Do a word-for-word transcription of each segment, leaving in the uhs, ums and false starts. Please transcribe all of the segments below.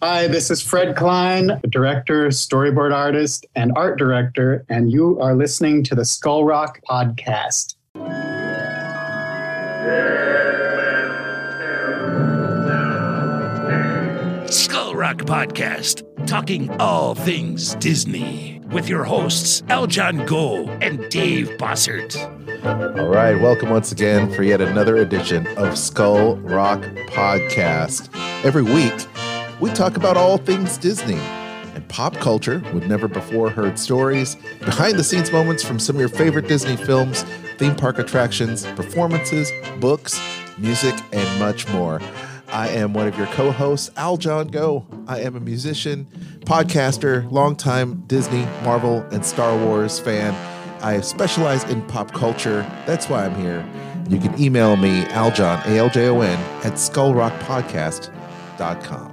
Hi, this is Fred Klein, director, storyboard artist, and art director, and you are listening to the Skull Rock Podcast. Skull Rock Podcast, talking all things Disney, with your hosts, L. John Goh and Dave Bossert. All right, welcome once again for yet another edition of Skull Rock Podcast. Every week, we talk about all things Disney and pop culture with never-before-heard stories, behind-the-scenes moments from some of your favorite Disney films, theme park attractions, performances, books, music, and much more. I am one of your co-hosts, Aljon Go. I am a musician, podcaster, longtime Disney, Marvel, and Star Wars fan. I specialize in pop culture. That's why I'm here. You can email me, Aljon, A L J O N, at skull rock podcast dot com.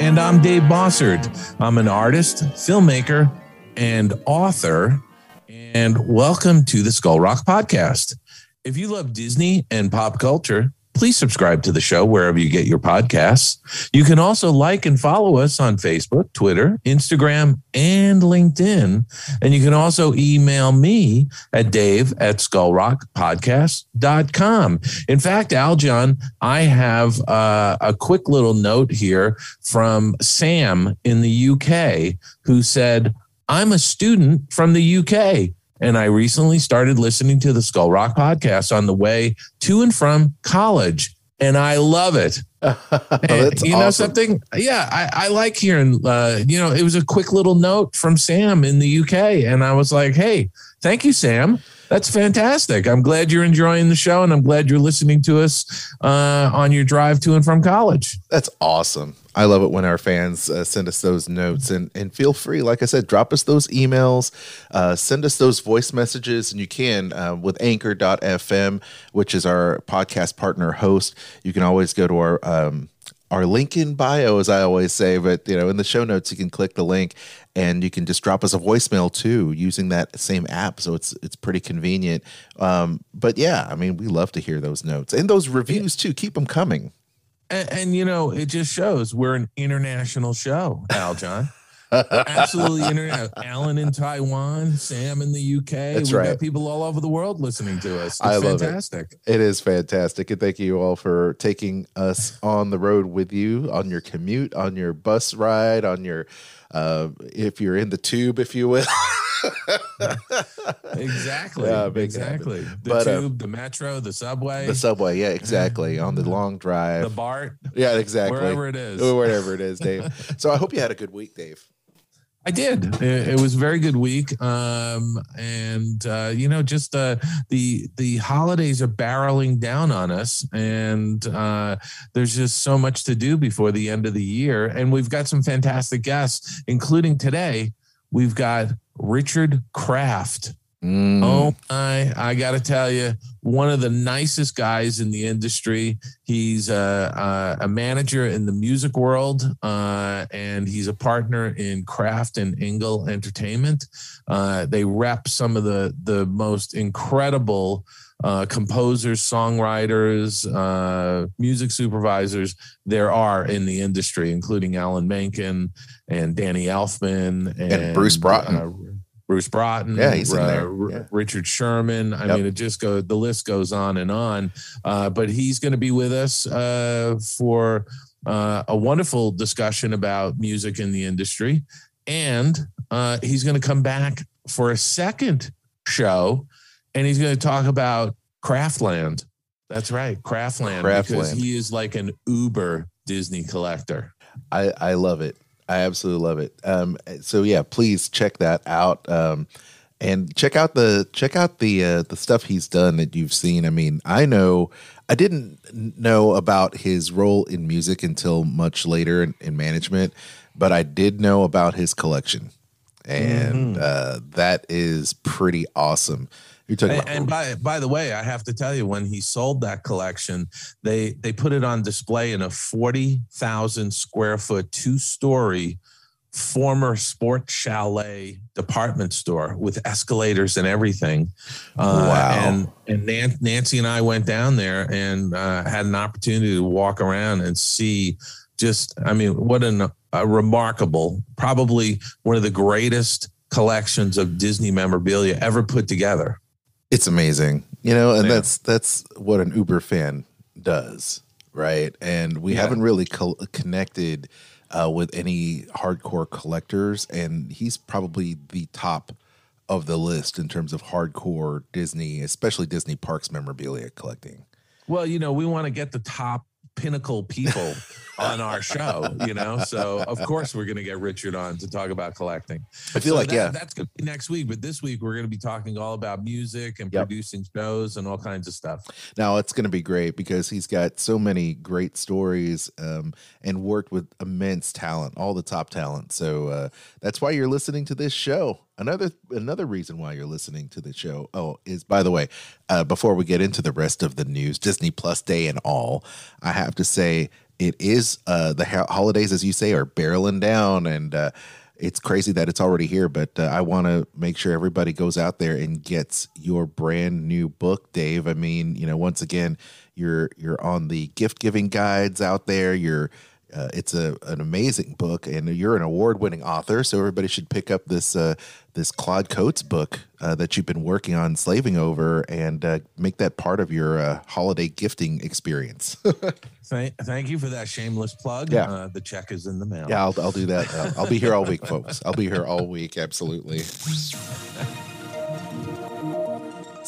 And I'm Dave Bossert. I'm an artist, filmmaker, and author. And welcome to the Skull Rock Podcast. If you love Disney and pop culture, please subscribe to the show wherever you get your podcasts. You can also like and follow us on Facebook, Twitter, Instagram, and LinkedIn. And you can also email me at dave at skull rock podcast dot com. In fact, Aljon, I have uh, a quick little note here from Sam in the U K who said, I'm a student from the U K, and I recently started listening to the Skull Rock Podcast on the way to and from college, and I love it. And, That's you know awesome. something? Yeah, I, I like hearing, uh, you know, it was a quick little note from Sam in the U K, and I was like, hey, thank you, Sam. That's fantastic. I'm glad you're enjoying the show, and I'm glad you're listening to us uh, on your drive to and from college. That's awesome. I love it when our fans uh, send us those notes, and, and feel free, like I said, drop us those emails, uh, send us those voice messages, and you can uh, with anchor dot f m, which is our podcast partner host. You can always go to our um, our link in bio, as I always say, but you know, in the show notes, you can click the link and you can just drop us a voicemail too using that same app. So it's it's pretty convenient. Um, but yeah, I mean, we love to hear those notes and those reviews too. Keep them coming. And, and, you know, it just shows we're an international show, Aljon. Absolutely international. Alan in Taiwan, Sam in the U K. That's We've right. got people all over the world listening to us. It's I love fantastic. It. It is fantastic. And thank you all for taking us on the road with you, on your commute, on your bus ride, on your, uh, if you're in the tube, if you will. exactly yeah, exactly happen. the but, tube um, the metro the subway the subway yeah exactly on the long drive the BART yeah exactly wherever it is wherever it is Dave. So I hope you had a good week, Dave. I did. It, it was a very good week. Um, and, uh, you know, just uh, the the holidays are barreling down on us. And uh, there's just so much to do before the end of the year. And we've got some fantastic guests, including today. We've got Richard Kraft. Mm. Oh, my, I got to tell you, one of the nicest guys in the industry. He's a, a, a manager in the music world, uh, and he's a partner in Kraft and Engel Entertainment. Uh, they rep some of the, the most incredible uh, composers, songwriters, uh, music supervisors there are in the industry, including Alan Menken and Danny Elfman. And, and Bruce Broughton. Uh, Bruce Broughton, yeah, he's in there. Uh, yeah. Richard Sherman. I yep. mean, it just goes, the list goes on and on. Uh, but he's going to be with us uh, for uh, a wonderful discussion about music in the industry. And uh, he's going to come back for a second show, and he's going to talk about Kraftland. That's right, Kraftland. Kraftland. Because he is like an uber Disney collector. I, I love it. I absolutely love it. Um, so yeah, please check that out, um, and check out the check out the uh, the stuff he's done that you've seen. I mean, I know I didn't know about his role in music until much later in, in management, but I did know about his collection, and mm-hmm. uh, that is pretty awesome. You're talking about- and by by the way, I have to tell you, when he sold that collection, they they put it on display in a forty thousand square foot, two story former sports chalet department store with escalators and everything. Uh, wow! And and Nan- Nancy and I went down there and uh, had an opportunity to walk around and see just, I mean, what an, a remarkable, probably one of the greatest collections of Disney memorabilia ever put together. It's amazing, you know, and yeah. that's that's what an Uber fan does, right? And we yeah. haven't really co- connected uh, with any hardcore collectors, and he's probably the top of the list in terms of hardcore Disney, especially Disney Parks memorabilia collecting. Well, you know, we want to get the top pinnacle people on our show, you know, so of course we're going to get Richard on to talk about collecting. I feel so like that, yeah that's going to be next week, but this week we're going to be talking all about music and yep. producing shows and all kinds of stuff. Now it's going to be great because he's got so many great stories um and worked with immense talent, all the top talent. So uh that's why you're listening to this show. Another another reason why you're listening to the show, oh, is, by the way, uh, before we get into the rest of the news, Disney Plus Day and all, I have to say it is uh, the ho- holidays, as you say, are barreling down, and uh, it's crazy that it's already here, but uh, I want to make sure everybody goes out there and gets your brand new book, Dave. I mean, you know, once again, you're you're on the gift-giving guides out there, you're Uh, it's a an amazing book, and you're an award-winning author, so everybody should pick up this uh, this Claude Coates book uh, that you've been working on, slaving over, and uh, make that part of your uh, holiday gifting experience. thank, thank you for that shameless plug. Yeah. Uh, the check is in the mail. Yeah, I'll, I'll do that. Uh, I'll be here all week, folks. I'll be here all week, absolutely.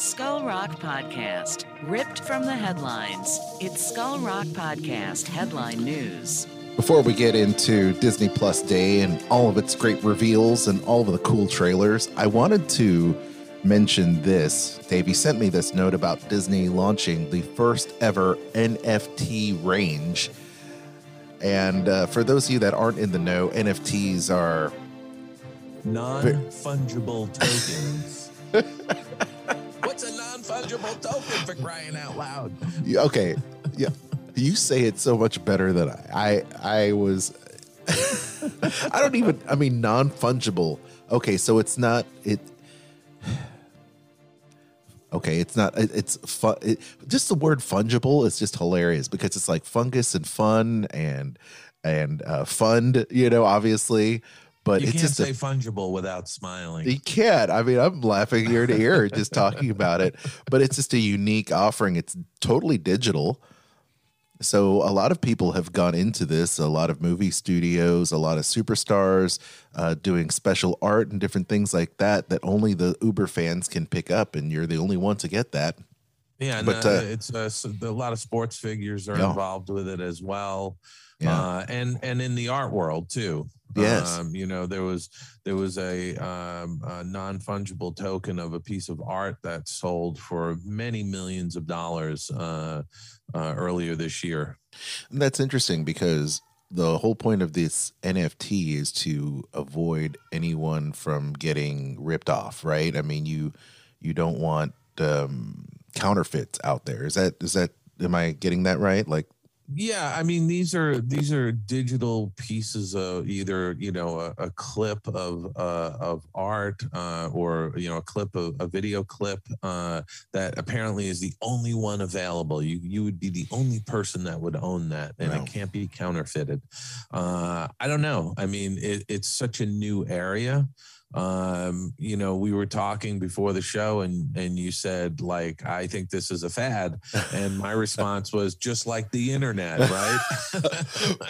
Skull Rock Podcast, ripped from the headlines. It's Skull Rock Podcast headline news. Before we get into Disney Plus Day and all of its great reveals and all of the cool trailers, I wanted to mention this. Davey sent me this note about Disney launching the first ever N F T range. And uh, for those of you that aren't in the know, N F Ts are non-fungible tokens. A non-fungible token, for crying out loud. Okay, yeah, you say it so much better than I. I, I was. I don't even. I mean, non-fungible. Okay, so it's not it. Okay, it's not. It, it's fun. It, just the word fungible is just hilarious because it's like fungus and fun and and uh, fund. You know, obviously. But you it's can't just say a, fungible without smiling. You can't. I mean, I'm laughing ear to ear just talking about it. But it's just a unique offering. It's totally digital. So a lot of people have gone into this, a lot of movie studios, a lot of superstars uh, doing special art and different things like that that only the Uber fans can pick up, and you're the only one to get that. Yeah, and but, uh, uh, it's uh, a lot of sports figures are no. involved with it as well. Yeah. Uh, and and in the art world, too. Yes, um, you know, there was there was a, um, a non-fungible token of a piece of art that sold for many millions of dollars uh, uh, earlier this year. And that's interesting because the whole point of this N F T is to avoid anyone from getting ripped off, right? I mean, you you don't want um, counterfeits out there. Is that is that am I getting that right? Like. Yeah, I mean, these are these are digital pieces of either, you know, a, a clip of uh, of art uh, or, you know, a clip of a video clip uh, that apparently is the only one available. You you would be the only person that would own that, and wow. it can't be counterfeited. Uh, I don't know. I mean, it, it's such a new area. Um, you know, we were talking before the show and, and you said, like, I think this is a fad. And my response was just like the internet, right?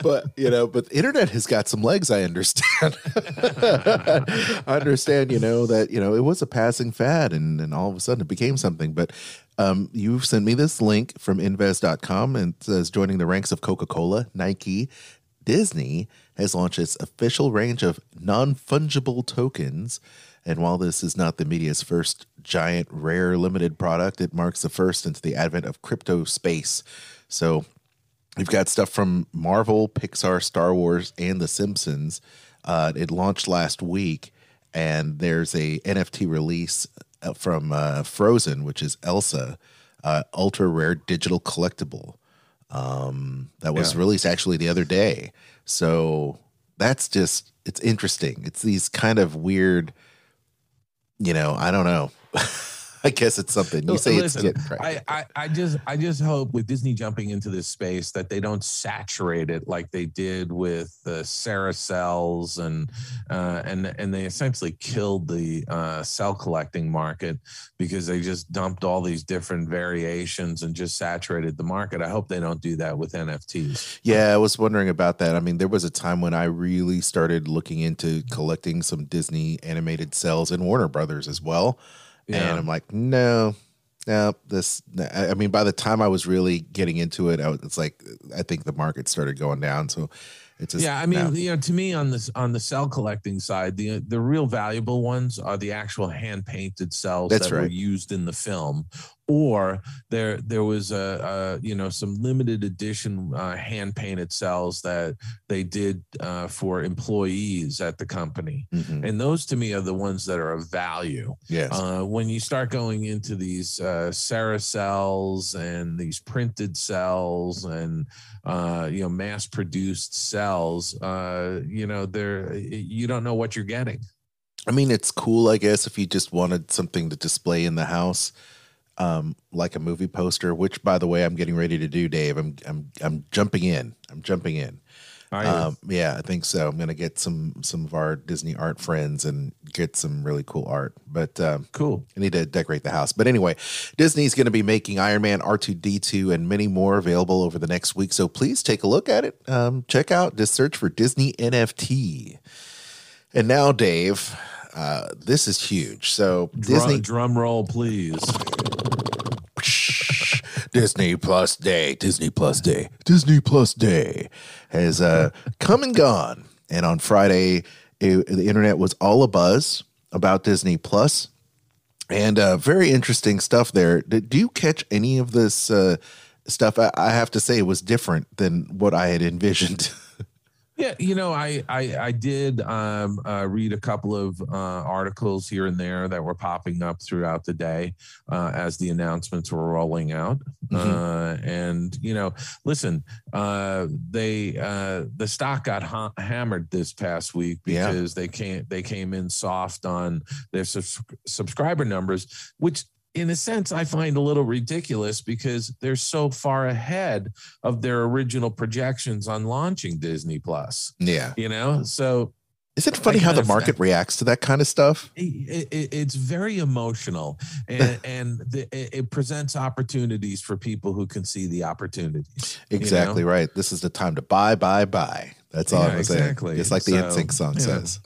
But, you know, but the internet has got some legs, I understand. I understand, you know, that, you know, it was a passing fad and, and all of a sudden it became something. But um, you've sent me this link from invest dot com and it says joining the ranks of Coca-Cola, Nike, Disney has launched its official range of non-fungible tokens, and while this is not the media's first giant rare limited product, it marks the first since the advent of crypto space. So we've got stuff from Marvel, Pixar, Star Wars, and The Simpsons. Uh, it launched last week, and there's a N F T release from uh, Frozen, which is Elsa, uh, ultra-rare digital collectible. Um, that was yeah. released actually the other day. So that's just, it's interesting. It's these kind of weird, you know, I don't know. I guess it's something. You say Listen, it's getting I, I, I just I just hope with Disney jumping into this space that they don't saturate it like they did with the uh, Sarah cells and uh, and and they essentially killed the uh, cell collecting market because they just dumped all these different variations and just saturated the market. I hope they don't do that with N F Ts. Yeah, I was wondering about that. I mean, there was a time when I really started looking into collecting some Disney animated cells in Warner Brothers as well. Yeah. And I'm like, no, no, this, no. I mean, by the time I was really getting into it, I was, it's like, I think the market started going down. So it's just, yeah, I mean, no. you know, to me on this, on the cell collecting side, the, the real valuable ones are the actual hand painted cells That's that right. were used in the film. Or there, there was a, a you know some limited edition uh, hand painted cells that they did uh, for employees at the company, mm-hmm. and those to me are the ones that are of value. Yes. Uh, when you start going into these uh, Sarah cells and these printed cells and uh, you know mass produced cells, uh, you know they're you don't know what you're getting. I mean, it's cool, I guess, if you just wanted something to display in the house. Um, like a movie poster, which, by the way, I'm getting ready to do, Dave. I'm I'm I'm jumping in. I'm jumping in. Are you? Um, yeah, I think so. I'm gonna get some some of our Disney art friends and get some really cool art. But um, cool. I need to decorate the house. But anyway, Disney's gonna be making Iron Man, R two D two, and many more available over the next week. So please take a look at it. Um, check out. Just search for Disney N F T. And now, Dave, uh, this is huge. So drum, Disney, drum roll, please. Disney Plus Day, Disney Plus Day, Disney Plus Day has uh, come and gone. And on Friday, it, the internet was all abuzz about Disney Plus, and uh, very interesting stuff there. Did, do you catch any of this uh, stuff? I, I have to say it was different than what I had envisioned. Yeah, you know, I I, I did um, uh, read a couple of uh, articles here and there that were popping up throughout the day uh, as the announcements were rolling out. Mm-hmm. Uh, and you know, listen, uh, they uh, the stock got ha- hammered this past week because yeah. they came they came in soft on their subs- subscriber numbers, which. In a sense, I find a little ridiculous because they're so far ahead of their original projections on launching Disney Plus. Yeah. You know, so. Isn't it funny how the market reacts to that kind of stuff? It, it, it's very emotional, and, and the, it presents opportunities for people who can see the opportunities. Exactly, you know? Right. This is the time to buy, buy, buy. That's all yeah, I'm exactly. saying. It's like the so, N Sync song yeah. says.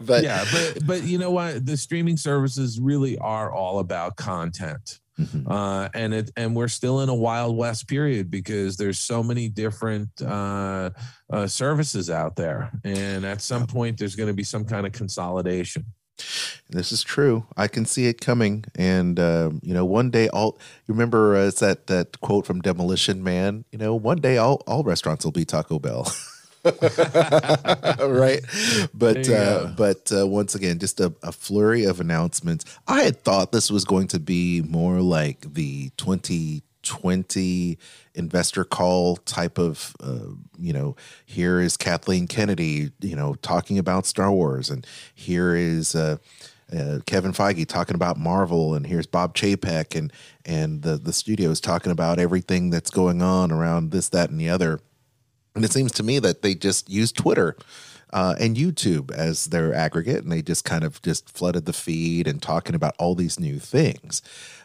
but, yeah, but but you know what? The streaming services really are all about content, mm-hmm. uh, and it and we're still in a Wild West period because there's so many different uh, uh, services out there, and at some point there's going to be some kind of consolidation. This is true. I can see it coming, and um, you know, one day all. You remember uh, it's that that quote from Demolition Man. You know, one day all all restaurants will be Taco Bell. Right, but yeah. uh, but uh, once again, just a, a flurry of announcements. I had thought this was going to be more like the twenty twenty investor call type of, uh, you know, here is Kathleen Kennedy, you know, talking about Star Wars, and here is uh, uh, Kevin Feige talking about Marvel, and here's Bob Chapek and and the the studios talking about everything that's going on around this, that, and the other. And it seems to me that they just use Twitter uh, and YouTube as their aggregate, and they just kind of just flooded the feed and talking about all these new things.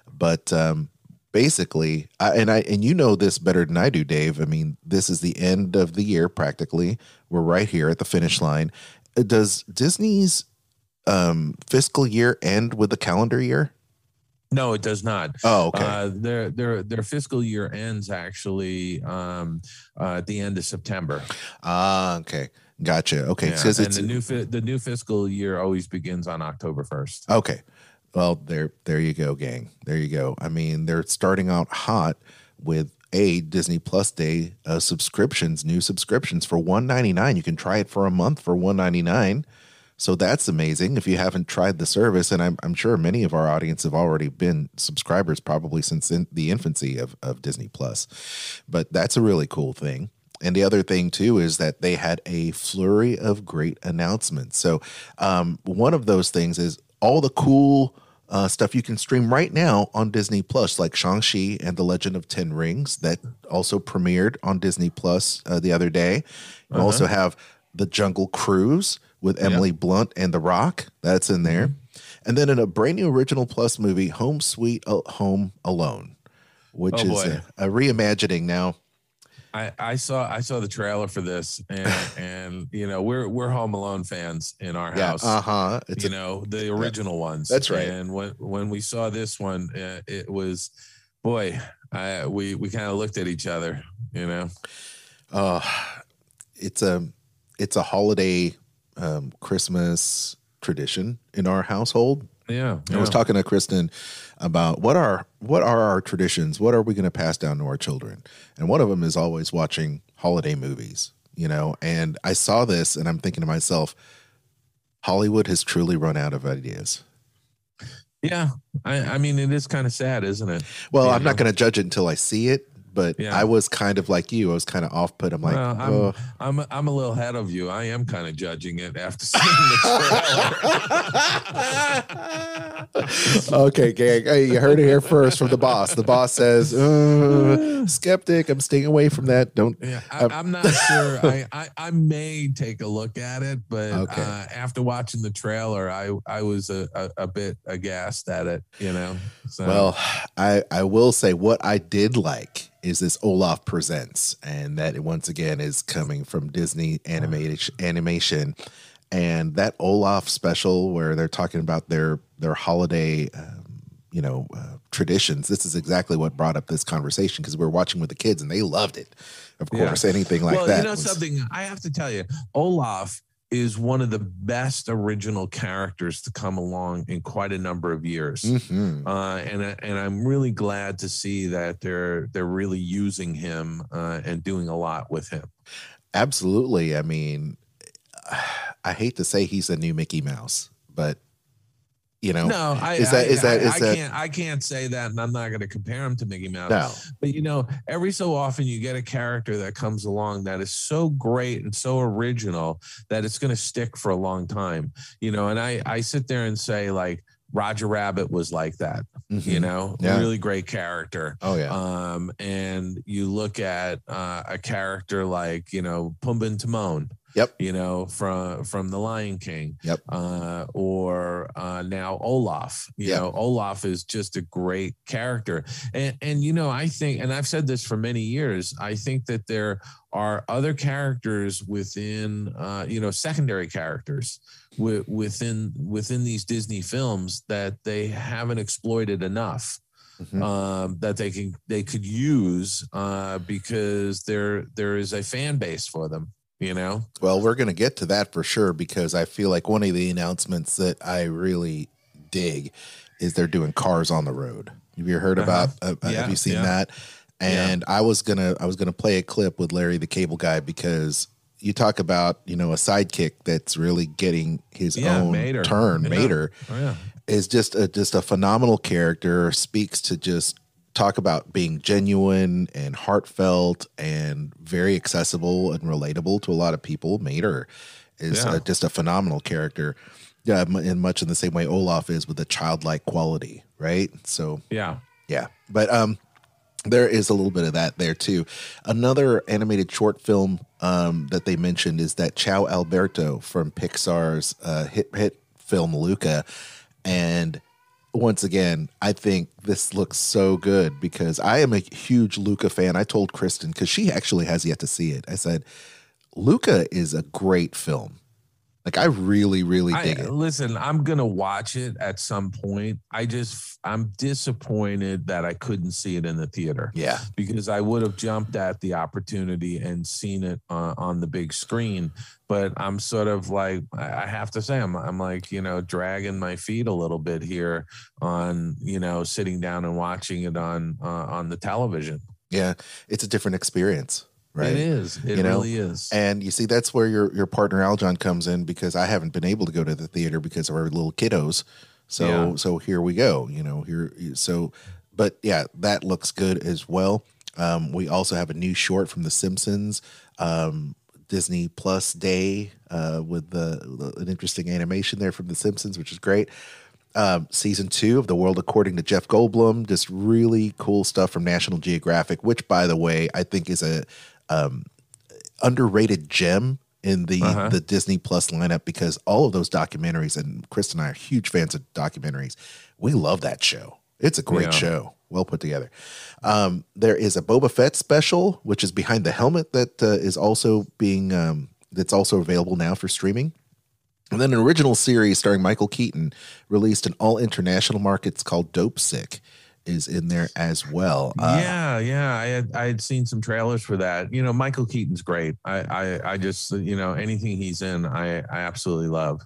But um, basically, I, and I and you know this better than I do, Dave. I mean, this is the end of the year practically. We're right here at the finish line. Does Disney's um, fiscal year end with the calendar year? No, it does not. Oh, okay. Uh, their their their fiscal year ends actually um, uh, at the end of September. Ah, uh, okay, gotcha. Okay, yeah. And it's, the new fi- the new fiscal year always begins on October first. Okay, well there there you go, gang. There you go. I mean, they're starting out hot with a Disney Plus Day uh, subscriptions, new subscriptions for one ninety-nine. You can try it for a month for one ninety-nine. So that's amazing. If you haven't tried the service, and I'm, I'm sure many of our audience have already been subscribers probably since in the infancy of, of Disney Plus, but that's a really cool thing. And the other thing too is that they had a flurry of great announcements. So um, one of those things is all the cool uh, stuff you can stream right now on Disney Plus, like Shang-Chi and The Legend of Ten Rings, that also premiered on Disney Plus uh, the other day. You uh-huh. also have The Jungle Cruise with Emily yeah. Blunt and The Rock. That's in there. Mm-hmm. And then in a brand new original Plus movie, Home Sweet Home Alone, which oh, is a, a reimagining now. I, I saw I saw the trailer for this, and and you know we're we're Home Alone fans in our house. Yeah, uh huh. You a, know the original that, ones. That's right. And when when we saw this one, uh, it was, boy, I we we kind of looked at each other. You know, uh, it's a it's a holiday um, Christmas tradition in our household. Yeah, I yeah. was talking to Kristen about what are what are our traditions? What are we going to pass down to our children? And one of them is always watching holiday movies, you know. And I saw this, and I'm thinking to myself, Hollywood has truly run out of ideas. Yeah, I, I mean, it is kind of sad, isn't it? Well, yeah. I'm not going to judge it until I see it. But yeah. I was kind of like you. I was kind of off put. I'm like, well, I'm, oh. I'm I'm a little ahead of you. I am kind of judging it after seeing the trailer. Okay, gang. Hey, you heard it here first from the boss. The boss says, uh, skeptic. I'm staying away from that. Don't. Yeah, I, I'm not sure. I, I I may take a look at it, but okay. uh, after watching the trailer, I I was a, a a bit aghast at it. You know. So. Well, I I will say what I did like is this Olaf Presents, and that once again is coming from Disney animation, and that Olaf special where they're talking about their their holiday, um, you know, uh, traditions. This is exactly what brought up this conversation because we were watching with the kids and they loved it. Of course, yeah. anything like well, that. Well, you know was- something I have to tell you, Olaf is one of the best original characters to come along in quite a number of years, mm-hmm. uh, and and I'm really glad to see that they're they're really using him uh, and doing a lot with him. Absolutely, I mean, I hate to say he's a new Mickey Mouse, but you know, no, I is that I, is that is I, I that, can't I can't say that, and I'm not going to compare him to Mickey Mouse. No. But you know, every so often you get a character that comes along that is so great and so original that it's going to stick for a long time. You know, and I I sit there and say like Roger Rabbit was like that. Mm-hmm. You know, yeah. really great character. Oh yeah. Um, and you look at uh, a character like you know Pumbaa and Timon. Yep. You know, from from The Lion King. Yep. Uh, or uh, now Olaf. You yep. know, Olaf is just a great character. And, and, you know, I think, and I've said this for many years, I think that there are other characters within, uh, you know, secondary characters w- within within these Disney films that they haven't exploited enough. Mm-hmm. Um, that they can they could use uh, because there there is a fan base for them. You know, well, we're going to get to that for sure, because I feel like one of the announcements that I really dig is they're doing Cars on the Road. Have you heard uh-huh. about uh, yeah, have you seen yeah. that? And yeah. I was going to I was going to play a clip with Larry, the Cable Guy, because you talk about, you know, a sidekick that's really getting his yeah, own Mater. turn. Yeah. Mater oh, yeah. is just a just a phenomenal character, speaks to just talk about being genuine and heartfelt and very accessible and relatable to a lot of people. Mater is yeah. uh, just a phenomenal character. Yeah. And much in the same way Olaf is, with a childlike quality. Right. So, yeah. Yeah. But, um, there is a little bit of that there too. Another animated short film, um, that they mentioned is that Ciao Alberto from Pixar's, uh, hit, hit film Luca. And, once again, I think this looks so good because I am a huge Luca fan. I told Kristen, because she actually has yet to see it. I said, Luca is a great film. Like, I really, really dig I, it. Listen, I'm going to watch it at some point. I just, I'm disappointed that I couldn't see it in the theater. Yeah. Because I would have jumped at the opportunity and seen it uh, on the big screen. But I'm sort of like, I have to say, I'm, I'm like, you know, dragging my feet a little bit here on, you know, sitting down and watching it on, uh, on the television. Yeah. It's a different experience. Right? It is. It you know? really is. And you see, that's where your, your partner Aljon comes in, because I haven't been able to go to the theater because of our little kiddos. So, yeah. so here we go, you know, here. So, but yeah, that looks good as well. Um, we also have a new short from The Simpsons, um, Disney Plus Day, uh, with the, the, an interesting animation there from The Simpsons, which is great. um, season two of The World According to Jeff Goldblum. Just really cool stuff from National Geographic, which, by the way, I think is a um, underrated gem in the, uh-huh. the Disney Plus lineup, because all of those documentaries, and Chris and I are huge fans of documentaries. We love that show. It's a great yeah. show. Well put together. Um, there is a Boba Fett special, which is Behind the Helmet, that uh, is also being um, that's also available now for streaming. And then an original series starring Michael Keaton, released in all international markets, called Dope Sick, is in there as well. Uh, yeah, yeah. I had, I had seen some trailers for that. You know, Michael Keaton's great. I, I, I just, you know, anything he's in, I, I absolutely love.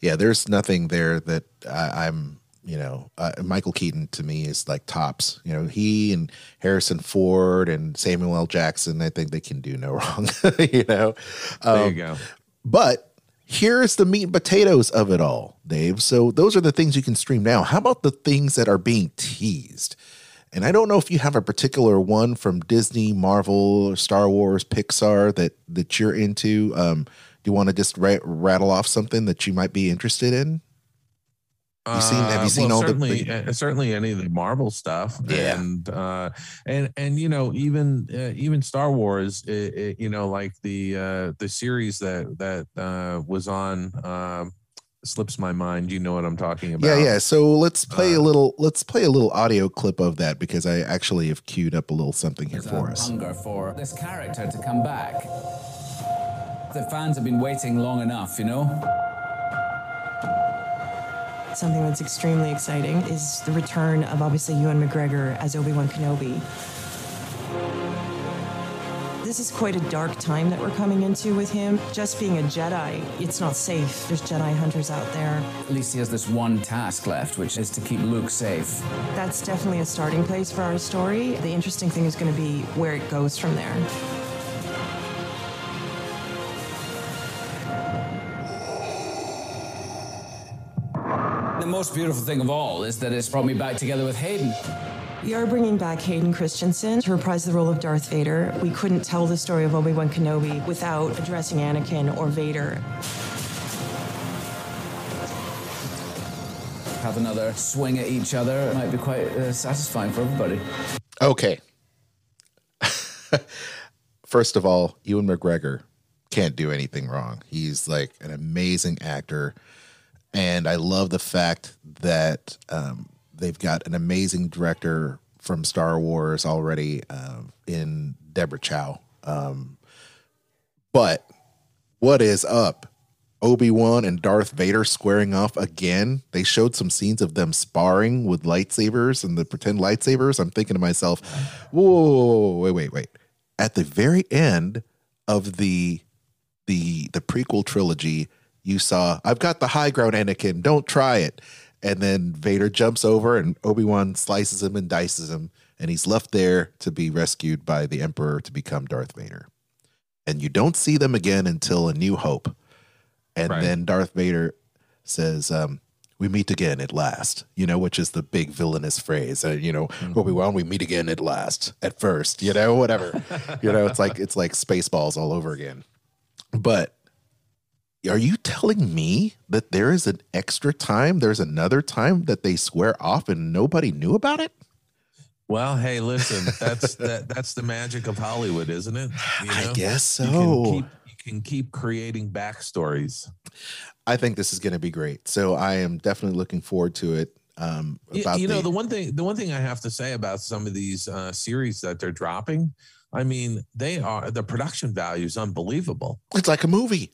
Yeah, there's nothing there that I, I'm, you know, uh, Michael Keaton to me is like tops. You know, he and Harrison Ford and Samuel L. Jackson, I think they can do no wrong, you know. Um, there you go. But here's the meat and potatoes of it all, Dave. So those are the things you can stream now. How about the things that are being teased? And I don't know if you have a particular one from Disney, Marvel, Star Wars, Pixar that, that you're into. Um, do you want to just ra- rattle off something that you might be interested in? You seen, have you seen uh, well, all certainly, the, the... Uh, certainly any of the Marvel stuff, yeah. and uh, and and you know, even uh, even Star Wars, it, it, you know, like the uh, the series that that uh, was on uh, slips my mind. You know what I'm talking about? Yeah, yeah. So let's play uh, a little. Let's play a little audio clip of that, because I actually have queued up a little something here for us. Hunger for this character to come back. The fans have been waiting long enough, you know. Something that's extremely exciting is the return of, obviously, Ewan McGregor as Obi-Wan Kenobi. This is quite a dark time that we're coming into with him. Just being a Jedi, it's not safe. There's Jedi hunters out there. At least he has this one task left, which is to keep Luke safe. That's definitely a starting place for our story. The interesting thing is going to be where it goes from there. The most beautiful thing of all is that it's brought me back together with Hayden. We are bringing back Hayden Christensen to reprise the role of Darth Vader. We couldn't tell the story of Obi-Wan Kenobi without addressing Anakin or Vader. Have another swing at each other. It might be quite uh, satisfying for everybody. Okay. First of all, Ewan McGregor can't do anything wrong. He's like an amazing actor. And I love the fact that um, they've got an amazing director from Star Wars already uh, in Deborah Chow. Um, but what is up? Obi-Wan and Darth Vader squaring off again. They showed some scenes of them sparring with lightsabers and the pretend lightsabers. I'm thinking to myself, whoa, whoa, whoa, whoa wait, wait, wait. At the very end of the the the prequel trilogy, you saw, I've got the high ground, Anakin, don't try it. And then Vader jumps over and Obi-Wan slices him and dices him. And he's left there to be rescued by the Emperor to become Darth Vader. And you don't see them again until A New Hope. And right. then Darth Vader says, um, we meet again at last, you know, which is the big villainous phrase. Uh, you know, mm-hmm. Obi-Wan, we meet again at last, at first, you know, whatever. You know, it's like, it's like Spaceballs all over again. But are you telling me that there is an extra time? There's another time that they square off and nobody knew about it? Well, hey, listen, that's that, that's the magic of Hollywood, isn't it? You know? I guess so. You can, keep, you can keep creating backstories. I think this is going to be great. So I am definitely looking forward to it. Um, about you, you know, the-, the one thing, the one thing I have to say about some of these uh, series that they're dropping, I mean, they are the production value is unbelievable. It's like a movie.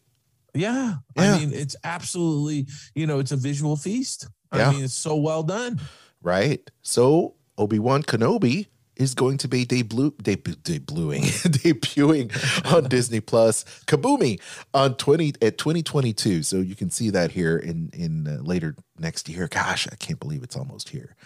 Yeah. yeah. I mean, it's absolutely, you know, it's a visual feast. I yeah. mean, it's so well done. Right. So Obi-Wan Kenobi is going to be debu- debu- debuting, debuting on Disney Plus, Kaboomy, on twenty at twenty twenty-two. So you can see that here in, in uh, later next year. Gosh, I can't believe it's almost here.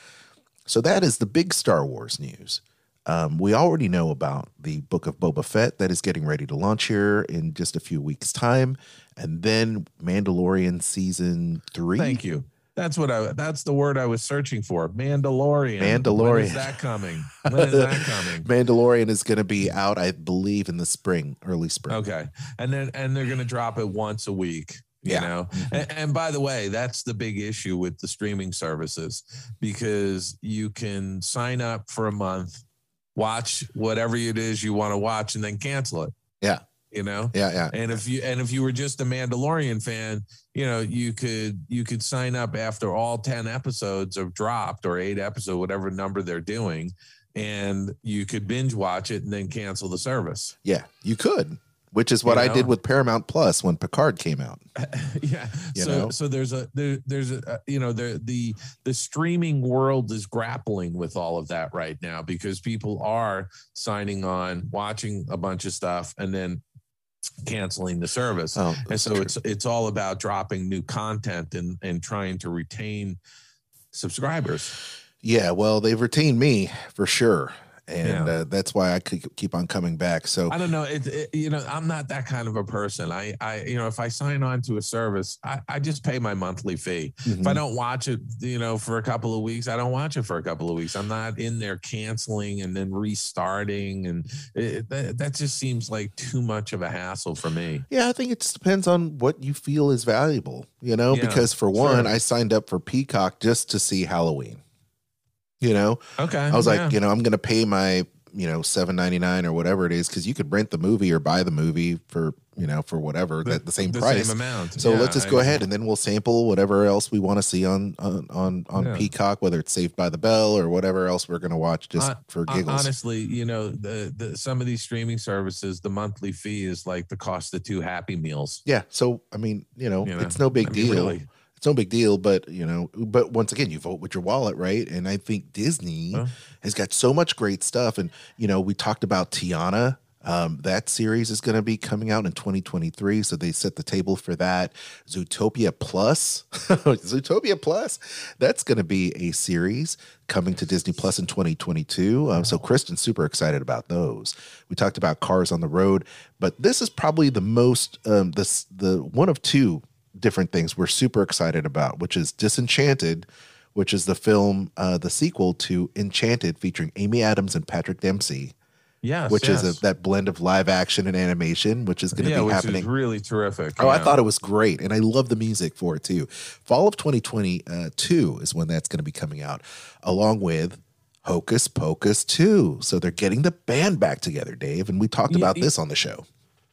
So that is the big Star Wars news. Um, we already know about the Book of Boba Fett that is getting ready to launch here in just a few weeks' time, and then Mandalorian season three. Thank you. That's what I. That's the word I was searching for. Mandalorian. Mandalorian. When is that coming? When is that coming? Mandalorian is going to be out, I believe, in the spring, early spring. Okay, and then and they're going to drop it once a week. you yeah. know? Mm-hmm. and, and by the way, that's the big issue with the streaming services, because you can sign up for a month, watch whatever it is you want to watch, and then cancel it. Yeah. You know? Yeah, yeah. And if you and if you were just a Mandalorian fan, you know, you could you could sign up after all ten episodes have dropped, or eight episodes, whatever number they're doing, and you could binge watch it and then cancel the service. Yeah, you could, which is what you know? I did with Paramount Plus when Picard came out. yeah. You so know? so there's a there, there's a you know the the the streaming world is grappling with all of that right now, because people are signing on, watching a bunch of stuff, and then canceling the service. Oh, and so true. it's it's all about dropping new content and and trying to retain subscribers. Yeah, well, they've retained me for sure, and yeah. uh, that's why I could keep on coming back. So I don't know, it, it, you know, I'm not that kind of a person. I, I, you know, if I sign on to a service, I, I just pay my monthly fee. Mm-hmm. If I don't watch it, you know, for a couple of weeks, I don't watch it for a couple of weeks. I'm not in there canceling and then restarting, and it, that, that just seems like too much of a hassle for me. Yeah, I think it depends on what you feel is valuable, you know, yeah, because for one, sure. I signed up for Peacock just to see Halloween. You know, okay. I was yeah. like, you know, I'm going to pay my, you know, seven ninety-nine or whatever it is, because you could rent the movie or buy the movie for, you know, for whatever the, the same the price. Same amount. So yeah, let's just go I ahead know. and then we'll sample whatever else we want to see on on on, on yeah. Peacock, whether it's Saved by the Bell or whatever else we're going to watch just uh, for giggles. Honestly, you know, the, the some of these streaming services, the monthly fee is like the cost of two Happy Meals. Yeah. So I mean, you know, you know it's no big I mean, deal. Really. It's no big deal, but you know, but once again, you vote with your wallet, right? And I think Disney huh? has got so much great stuff. And you know, we talked about Tiana. Um, that series is going to be coming out in twenty twenty-three, so they set the table for that. Zootopia Plus, Zootopia Plus, that's going to be a series coming to Disney Plus in twenty twenty-two. Um, so Kristen's super excited about those. We talked about Cars on the Road, but this is probably the most um, this the one of two different things we're super excited about, which is Disenchanted, which is the film, uh, the sequel to Enchanted, featuring Amy Adams and Patrick Dempsey. Yes, which yes. is a, that blend of live action and animation, which is going to yeah, be which happening. Is really terrific. Oh, know. I thought it was great, and I love the music for it too. Fall of twenty twenty-two is when that's going to be coming out, along with Hocus Pocus two. So they're getting the band back together, Dave, and we talked about yeah, this on the show.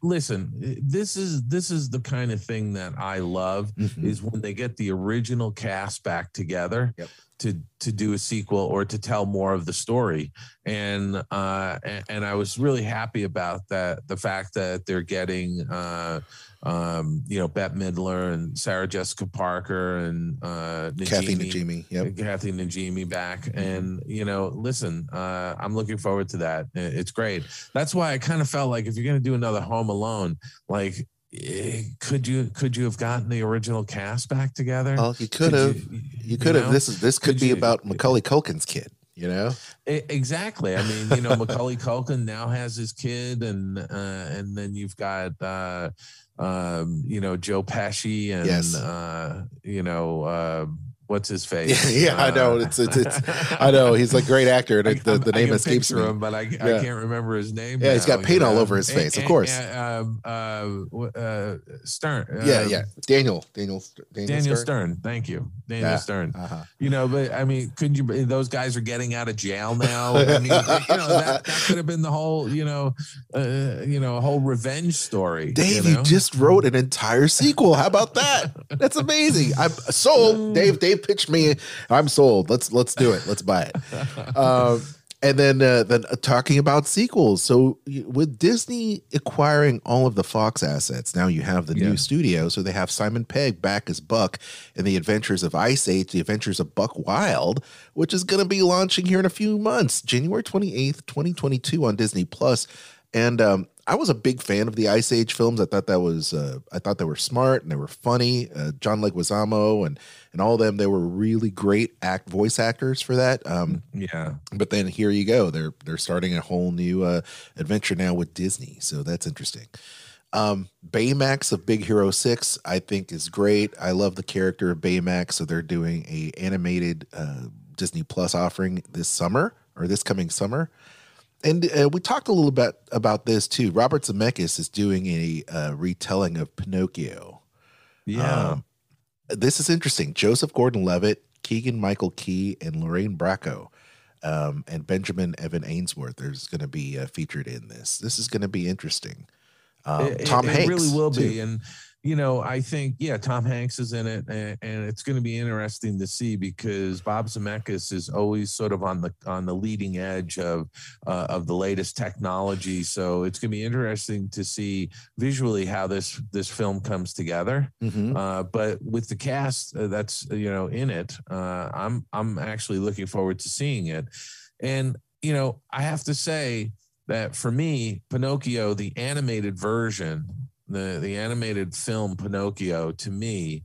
Listen, this is this is the kind of thing that I love, mm-hmm. is when they get the original cast back together yep. to to do a sequel or to tell more of the story. And uh, and, and I was really happy about that, the fact that they're getting uh, um, you know, Bette Midler and Sarah Jessica Parker and uh, Najimy, Kathy Najimy, yep. Kathy Najimy back. Mm-hmm. And you know, listen, uh, I'm looking forward to that. It's great. That's why I kind of felt like if you're going to do another Home Alone, like could you could you have gotten the original cast back together? Oh, you could, could have. You, you could you have. Know? This is this could, could be you, about Macaulay Culkin's kid. You know, exactly. I mean, you know, Macaulay Culkin now has his kid, and uh, and then you've got uh, um, you know, Joe Pesci, and yes. uh, you know, uh, what's his face? Yeah, yeah uh, I know. It's, it's it's I know he's a great actor, and I, the, the name escapes me. Him, but I, yeah. I can't remember his name. Yeah, now, he's got paint all know? over his face, and, of course. And, uh, uh, uh, Stern. Yeah, uh, yeah. Daniel, Daniel, Daniel, Daniel Stern. Stern. Thank you, Daniel yeah. Stern. Uh-huh. You know, but I mean, couldn't you? Those guys are getting out of jail now. I mean, you know, that, that could have been the whole, you know, uh, you know, a whole revenge story. Dave, you know? You just wrote an entire sequel. How about that? That's amazing. I'm sold, Dave. Dave. Pitch me, I'm sold. Let's let's do it. Let's buy it. Um, and then uh, then uh, talking about sequels. So with Disney acquiring all of the Fox assets, now you have the yeah. new studio. So they have Simon Pegg back as Buck in The Adventures of Ice Age, The Adventures of Buck Wild, which is going to be launching here in a few months, January twenty-eighth, twenty twenty-two on Disney Plus. And um, I was a big fan of the Ice Age films. I thought that was uh, I thought they were smart and they were funny. Uh, John Leguizamo and and all of them, they were really great act voice actors for that. Um, yeah. But then here you go. They're they're starting a whole new uh, adventure now with Disney. So that's interesting. Um, Baymax of Big Hero six, I think, is great. I love the character of Baymax. So they're doing a animated uh, Disney Plus offering this summer or this coming summer. And uh, we talked a little bit about this, too. Robert Zemeckis is doing a uh, retelling of Pinocchio, Yeah. Um, this is interesting. Joseph Gordon-Levitt, Keegan-Michael Key, and Lorraine Bracco, um, and Benjamin Evan Ainsworth is going to be uh, featured in this. This is going to be interesting. Um, it, Tom it, Hanks. It really will too. be. And, you know, I think, yeah, Tom Hanks is in it, and, and it's going to be interesting to see because Bob Zemeckis is always sort of on the on the leading edge of uh, of the latest technology. So it's going to be interesting to see visually how this this film comes together. Mm-hmm. Uh, but with the cast that's you know in it, uh, I'm I'm actually looking forward to seeing it. And you know, I have to say that for me, Pinocchio, the animated version. The the animated film Pinocchio, to me,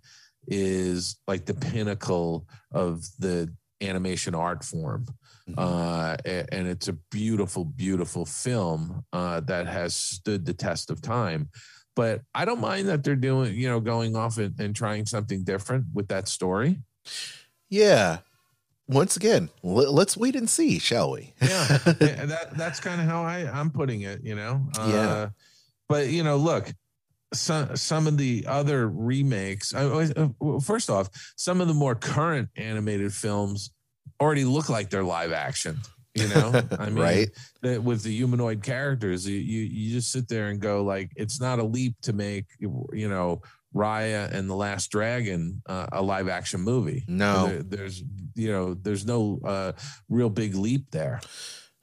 is like the pinnacle of the animation art form. Mm-hmm. Uh, and it's a beautiful, beautiful film uh, that has stood the test of time. But I don't mind that they're doing, you know, going off and, and trying something different with that story. Yeah. Once again, l- let's wait and see, shall we? Yeah. that, that's kind of how I, I'm putting it, you know? Uh, yeah. But, you know, look. Some some of the other remakes. First off, some of the more current animated films already look like they're live action. You know, I mean, right? That with the humanoid characters, you you just sit there and go like, it's not a leap to make you know Raya and the Last Dragon uh, a live action movie. No, there, there's you know there's no uh, real big leap there.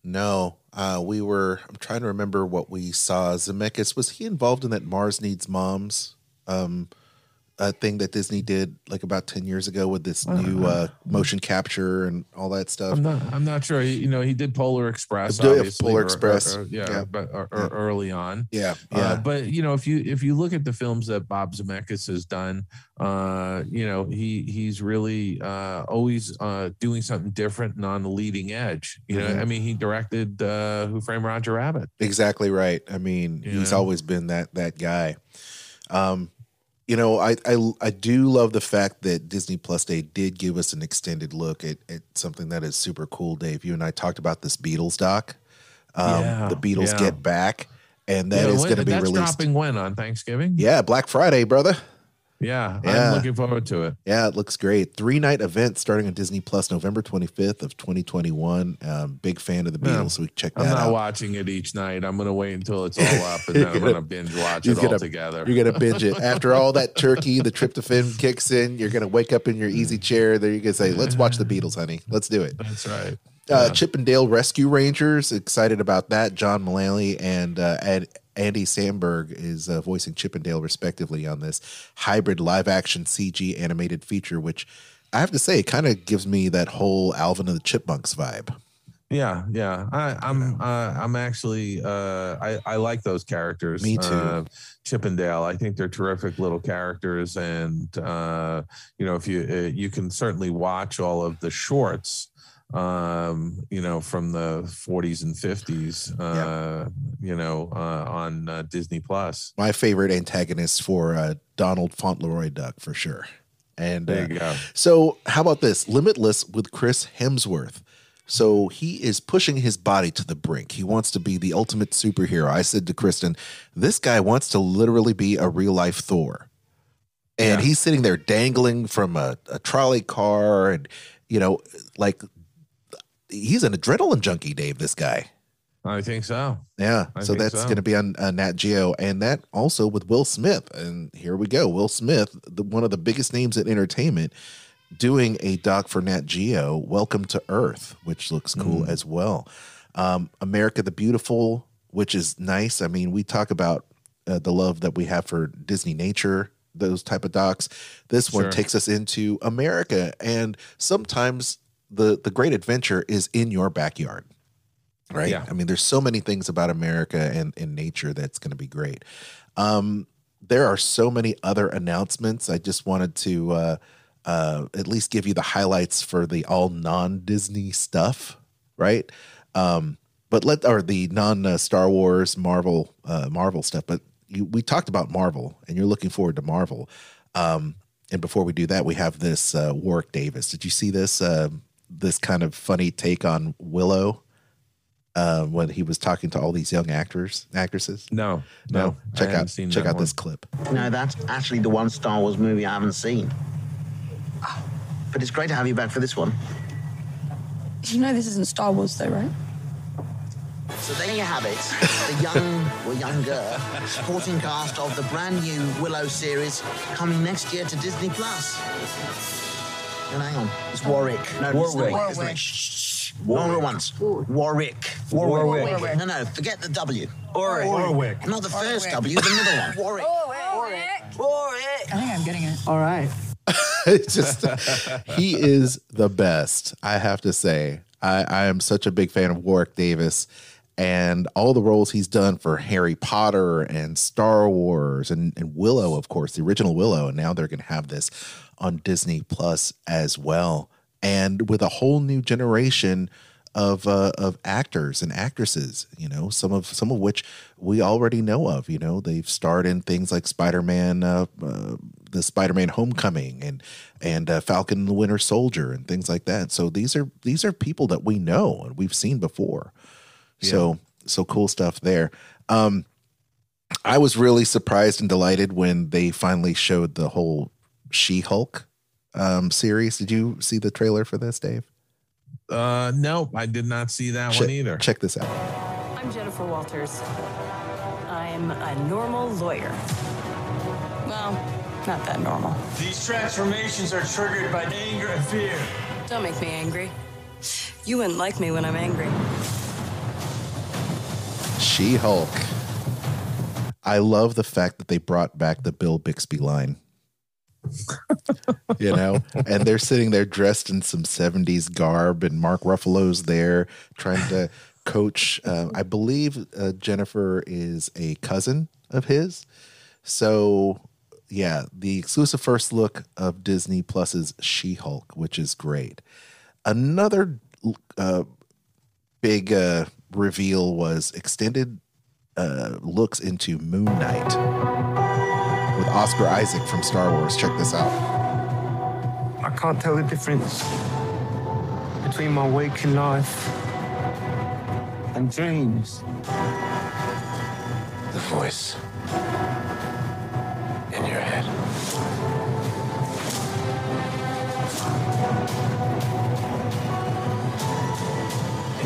No, uh, we were, I'm trying to remember what we saw. Zemeckis, was he involved in that Mars Needs Moms um, uh, thing that Disney did like about ten years ago with this uh, new uh, motion capture and all that stuff? I'm not, I'm not sure. He, you know, he did Polar Express, obviously. Polar or, Express. Or, or, yeah, yeah. But, or, or yeah. early on. Yeah. yeah. Uh, but, you know, if you if you look at the films that Bob Zemeckis has done, uh, you know, he he's really uh, always uh, doing something different and on the leading edge. You know, mm-hmm. I mean, he directed uh, Who Framed Roger Rabbit. Exactly right. I mean, yeah. he's always been that that guy. Um, you know, I, I I do love the fact that Disney Plus Day did give us an extended look at, at something that is super cool, Dave. You and I talked about this Beatles doc, um, yeah, the Beatles yeah. Get Back, and that yeah, is going to be that's released. That's dropping when, on Thanksgiving? Yeah, Black Friday, brother. Yeah, yeah, I'm looking forward to it. Yeah, it looks great. Three-night event starting on Disney Plus November twenty-fifth of twenty twenty-one. Um, big fan of the Beatles, yeah. so we check that out. I'm not out. watching it each night. I'm going to wait until it's all up, and then gonna, I'm going to binge watch it gonna, all together. You're going to binge it. After all that turkey, the tryptophan kicks in, you're going to wake up in your easy chair. There you go. Say, let's watch the Beatles, honey. Let's do it. That's right. Uh, yeah. Chip and Dale Rescue Rangers, excited about that. John Mulaney and uh, Ed Andy Samberg is uh, voicing Chip and Dale respectively on this hybrid live action C G animated feature, which I have to say, it kind of gives me that whole Alvin and the Chipmunks vibe. Yeah. Yeah. I, I'm, uh, I'm actually, uh, I, I like those characters. Me too. Uh, Chip and Dale. I think they're terrific little characters. And, uh, you know, if you, uh, you can certainly watch all of the shorts, um you know from the forties and fifties uh yeah. you know uh on uh, Disney Plus. My favorite antagonist for uh Donald Fauntleroy Duck for sure. And there you uh, go. So how about this Limitless with Chris Hemsworth? So he is pushing his body to the brink. He wants to be the ultimate superhero. I said to Kristen, this guy wants to literally be a real life Thor. And yeah. he's sitting there dangling from a, a trolley car and you know like he's an adrenaline junkie, Dave, this guy. I think so. Yeah. I so that's so. going to be on uh, Nat Geo. And that also with Will Smith. And here we go. Will Smith, the, one of the biggest names in entertainment, doing a doc for Nat Geo, Welcome to Earth, which looks cool mm. as well. Um, America the Beautiful, which is nice. I mean, we talk about uh, the love that we have for Disney nature, those type of docs. This sure. one takes us into America. And sometimes the the great adventure is in your backyard, right? Yeah. I mean, there's so many things about America and, and nature that's going to be great. Um, there are so many other announcements. I just wanted to uh, uh, at least give you the highlights for the all non-Disney stuff, right? Um, but let or the non-Star Wars, Marvel, uh, Marvel stuff. But you, we talked about Marvel, and you're looking forward to Marvel. Um, and before we do that, we have this uh, Warwick Davis. Did you see this? Uh, this kind of funny take on Willow uh, when he was talking to all these young actors, actresses? No. No. no check out, seen check out one. This clip. You know, that's actually the one Star Wars movie I haven't seen. Oh, but it's great to have you back for this one. You know this isn't Star Wars though, right? So there you have it, the young, or younger, supporting cast of the brand new Willow series coming next year to Disney Plus. And hang on, it's Warwick. No, Warwick. It's not Warwick, isn't it? Shh, shh. Warwick. Once. Warwick. Warwick. Warwick. Warwick. No, no, forget the W. Warwick. Warwick. Not the first Warwick. W, the middle one. Warwick. Warwick. Warwick. I think I'm getting it. All right. It's just, he is the best, I have to say. I, I am such a big fan of Warwick Davis and all the roles he's done for Harry Potter and Star Wars and, and Willow, of course, the original Willow. And now they're going to have this on Disney Plus as well. And with a whole new generation of uh, of actors and actresses, you know, some of some of which we already know of. You know, they've starred in things like Spider-Man, uh, uh, the Spider-Man Homecoming, and and uh, Falcon and the Winter Soldier, and things like that. So these are these are people that we know and we've seen before. Yeah. So so cool stuff there. Um, I was really surprised and delighted when they finally showed the whole She-Hulk um, series. Did you see the trailer for this, Dave? Uh, no, I did not see that check, one either. Check this out. I'm Jennifer Walters. I'm a normal lawyer. Well, not that normal. These transformations are triggered by anger and fear. Don't make me angry. You wouldn't like me when I'm angry. She-Hulk. I love the fact that they brought back the Bill Bixby line. You know, and they're sitting there dressed in some seventies garb, and Mark Ruffalo's there trying to coach. Uh, I believe uh, Jennifer is a cousin of his. So, yeah, the exclusive first look of Disney Plus's She-Hulk, which is great. Another uh, big uh, reveal was extended uh, looks into Moon Knight. With Oscar Isaac from Star Wars. Check this out. I can't tell the difference between my waking life and dreams. The voice in your head.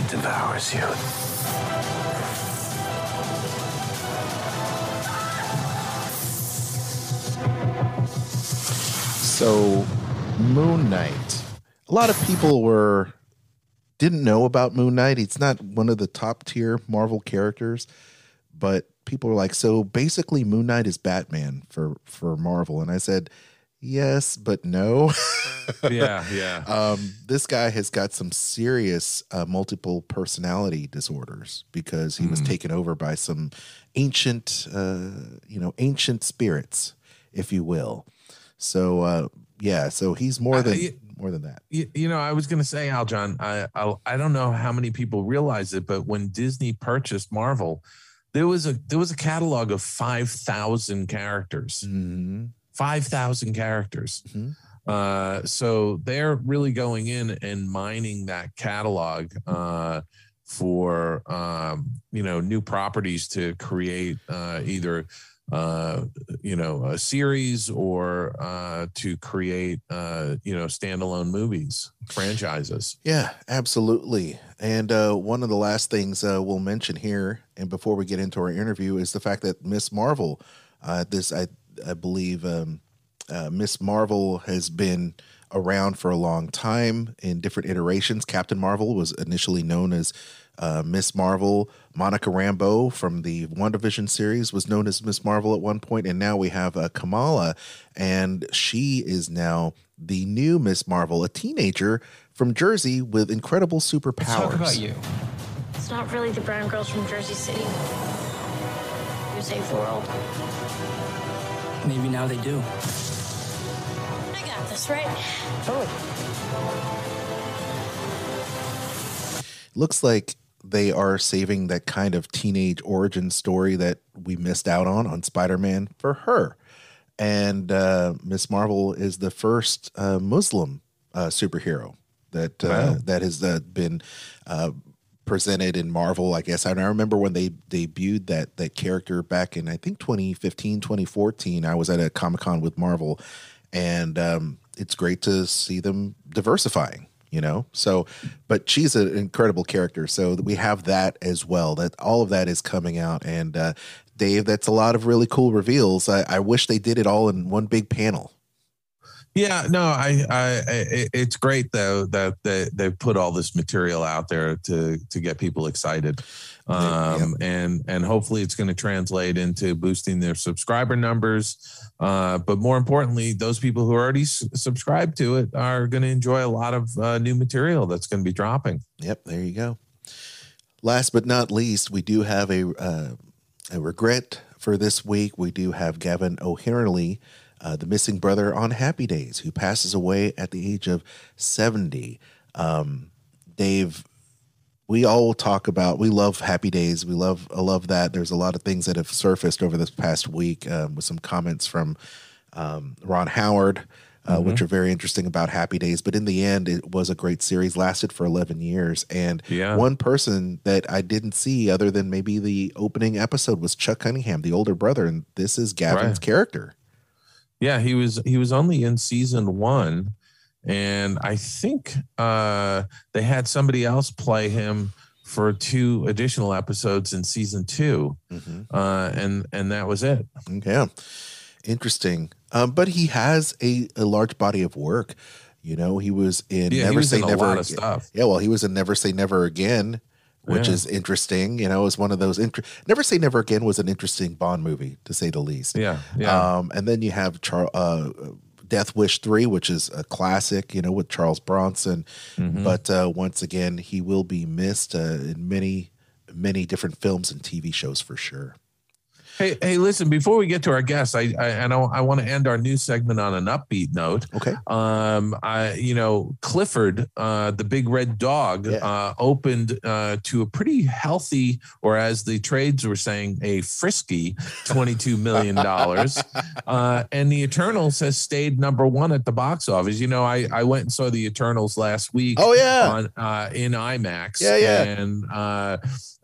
It devours you. So, Moon Knight. A lot of people were didn't know about Moon Knight. It's not one of the top tier Marvel characters, but people were like, "So basically, Moon Knight is Batman for for Marvel." And I said, "Yes, but no." Yeah, yeah. Um, this guy has got some serious uh, multiple personality disorders because he mm. was taken over by some ancient, uh, you know, ancient spirits, if you will. So, uh, yeah, so he's more than uh, you, more than that. You, you know, I was going to say, Aljon, I, I I don't know how many people realize it, but when Disney purchased Marvel, there was a there was a catalog of five thousand characters, mm-hmm. five thousand characters. Mm-hmm. Uh, so they're really going in and mining that catalog uh, for, um, you know, new properties to create uh, either Uh, you know, a series or uh, to create, uh, you know, standalone movies, franchises. Yeah, absolutely. And uh, one of the last things uh, we'll mention here, and before we get into our interview, is the fact that Miss Marvel, uh, this I I believe um, uh, Miss Marvel has been around for a long time in different iterations. Captain Marvel was initially known as Uh, Miss Marvel. Monica Rambeau from the WandaVision series was known as Miss Marvel at one point, and now we have uh, Kamala, and she is now the new Miss Marvel, a teenager from Jersey with incredible superpowers. Let's talk about you. It's not really the brown girls from Jersey City who saved the world. Maybe now they do. I got this, right? Totally. Looks like they are saving that kind of teenage origin story that we missed out on on Spider-Man for her. And uh, Miss Marvel is the first uh, Muslim uh, superhero that uh, wow. that has uh, been uh, presented in Marvel, I guess. And I remember when they debuted that that character back in, I think, twenty fifteen, twenty fourteen, I was at a Comic-Con with Marvel, and um, it's great to see them diversifying, you know? So, but she's an incredible character. So we have that as well, that all of that is coming out. And uh, Dave, that's a lot of really cool reveals. I, I wish they did it all in one big panel. Yeah, no, I, I, it's great though that they they put all this material out there to to get people excited, um, yeah. and and hopefully it's going to translate into boosting their subscriber numbers. Uh, but more importantly, those people who are already s- subscribed to it are going to enjoy a lot of uh, new material that's going to be dropping. Yep, there you go. Last but not least, we do have a uh, a regret for this week. We do have Gavin O'Hurley, Uh, the missing brother on Happy Days, who passes away at the age of seventy. Um, Dave, we all talk about, we love Happy Days. We love, I love that. There's a lot of things that have surfaced over this past week um, with some comments from um, Ron Howard, uh, mm-hmm. which are very interesting about Happy Days. But in the end, it was a great series, lasted for eleven years. And yeah. one person that I didn't see other than maybe the opening episode was Chuck Cunningham, the older brother. And this is Gavin's right. character. Yeah, he was he was only in season one, and I think uh, they had somebody else play him for two additional episodes in season two, mm-hmm. uh, and and that was it. Yeah, interesting. Um, but he has a, a large body of work. You know, he was in yeah, Never he was Say in a Never lot of stuff. Yeah, well, he was in Never Say Never Again, which yeah. is interesting. You know, it was one of those. Int- Never Say Never Again was an interesting Bond movie, to say the least. Yeah, yeah. Um, and then you have Char- uh, Death Wish three, which is a classic, you know, with Charles Bronson. Mm-hmm. But uh, once again, he will be missed uh, in many, many different films and T V shows for sure. Hey, hey! Listen. Before we get to our guests, I I and I, I want to end our news segment on an upbeat note. Okay. Um. I you know Clifford, uh, the big red dog, yeah. uh, opened uh, to a pretty healthy, or as the trades were saying, a frisky twenty-two million dollars. uh, and the Eternals has stayed number one at the box office. You know, I, I went and saw the Eternals last week. Oh yeah. On uh, in IMAX. Yeah, yeah. And uh,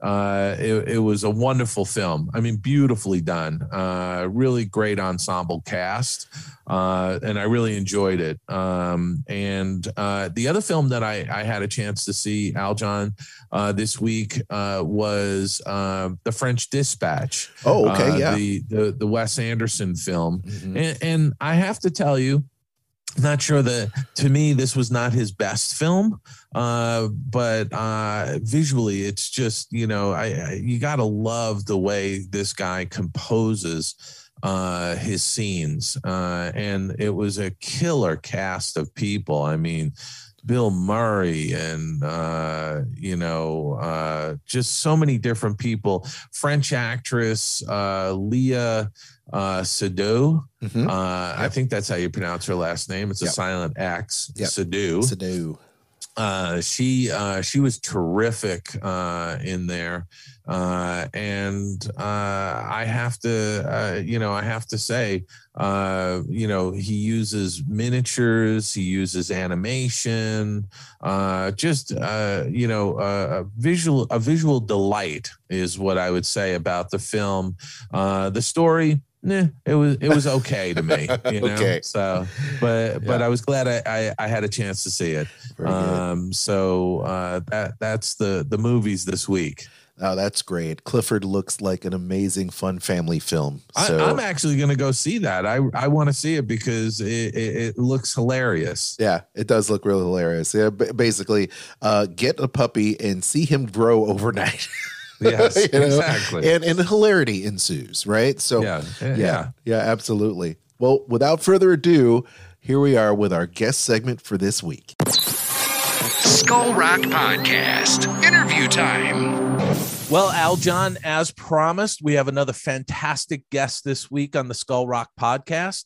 uh, it it was a wonderful film. I mean, beautiful. Done. Uh, really great ensemble cast. Uh, and I really enjoyed it. Um, and uh, the other film that I, I had a chance to see, Aljon, uh, this week uh, was uh, The French Dispatch. Oh, okay. Uh, yeah. The, the, the Wes Anderson film. Mm-hmm. And, and I have to tell you, not sure that, to me, this was not his best film, uh, but uh, visually, it's just, you know, I, I you got to love the way this guy composes uh, his scenes. Uh, and it was a killer cast of people. I mean, Bill Murray and, uh, you know, uh, just so many different people. French actress, uh, Leah uh, Seydoux. Mm-hmm. Uh, yep. I think that's how you pronounce her last name. It's a yep. silent X. Yep. Seydoux. Seydoux. Uh, she uh, she was terrific uh, in there, uh, and uh, I have to uh, you know I have to say uh, you know he uses miniatures, he uses animation, uh, just uh, you know uh, a visual a visual delight is what I would say about the film. Uh, the story. Nah, it was it was okay to me, you know. Okay. So, but but yeah. I was glad I, I, I had a chance to see it. Um, so uh, that that's the the movies this week. Oh, that's great. Clifford looks like an amazing, fun family film. So. I, I'm actually going to go see that. I I want to see it because it, it, it looks hilarious. Yeah, it does look really hilarious. Yeah, b- basically, uh, get a puppy and see him grow overnight. Yes, you know? Exactly. And and hilarity ensues, right? So yeah. yeah, yeah, yeah, absolutely. Well, without further ado, here we are with our guest segment for this week. Skull Rock Podcast, interview time. Well, Aljon, as promised, we have another fantastic guest this week on the Skull Rock Podcast.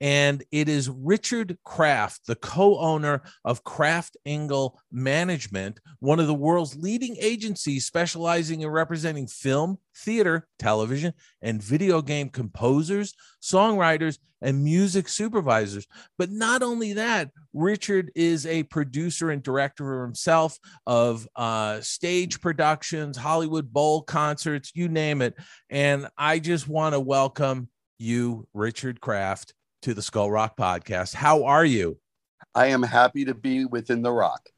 And it is Richard Kraft, the co-owner of Kraft Engel Management, one of the world's leading agencies specializing in representing film, theater, television, and video game composers, songwriters, and music supervisors. But not only that, Richard is a producer and director himself of uh, stage productions, Hollywood Bowl concerts, you name it. And I just want to welcome you, Richard Kraft, to the Skull Rock Podcast. How are you? I am happy to be within the rock.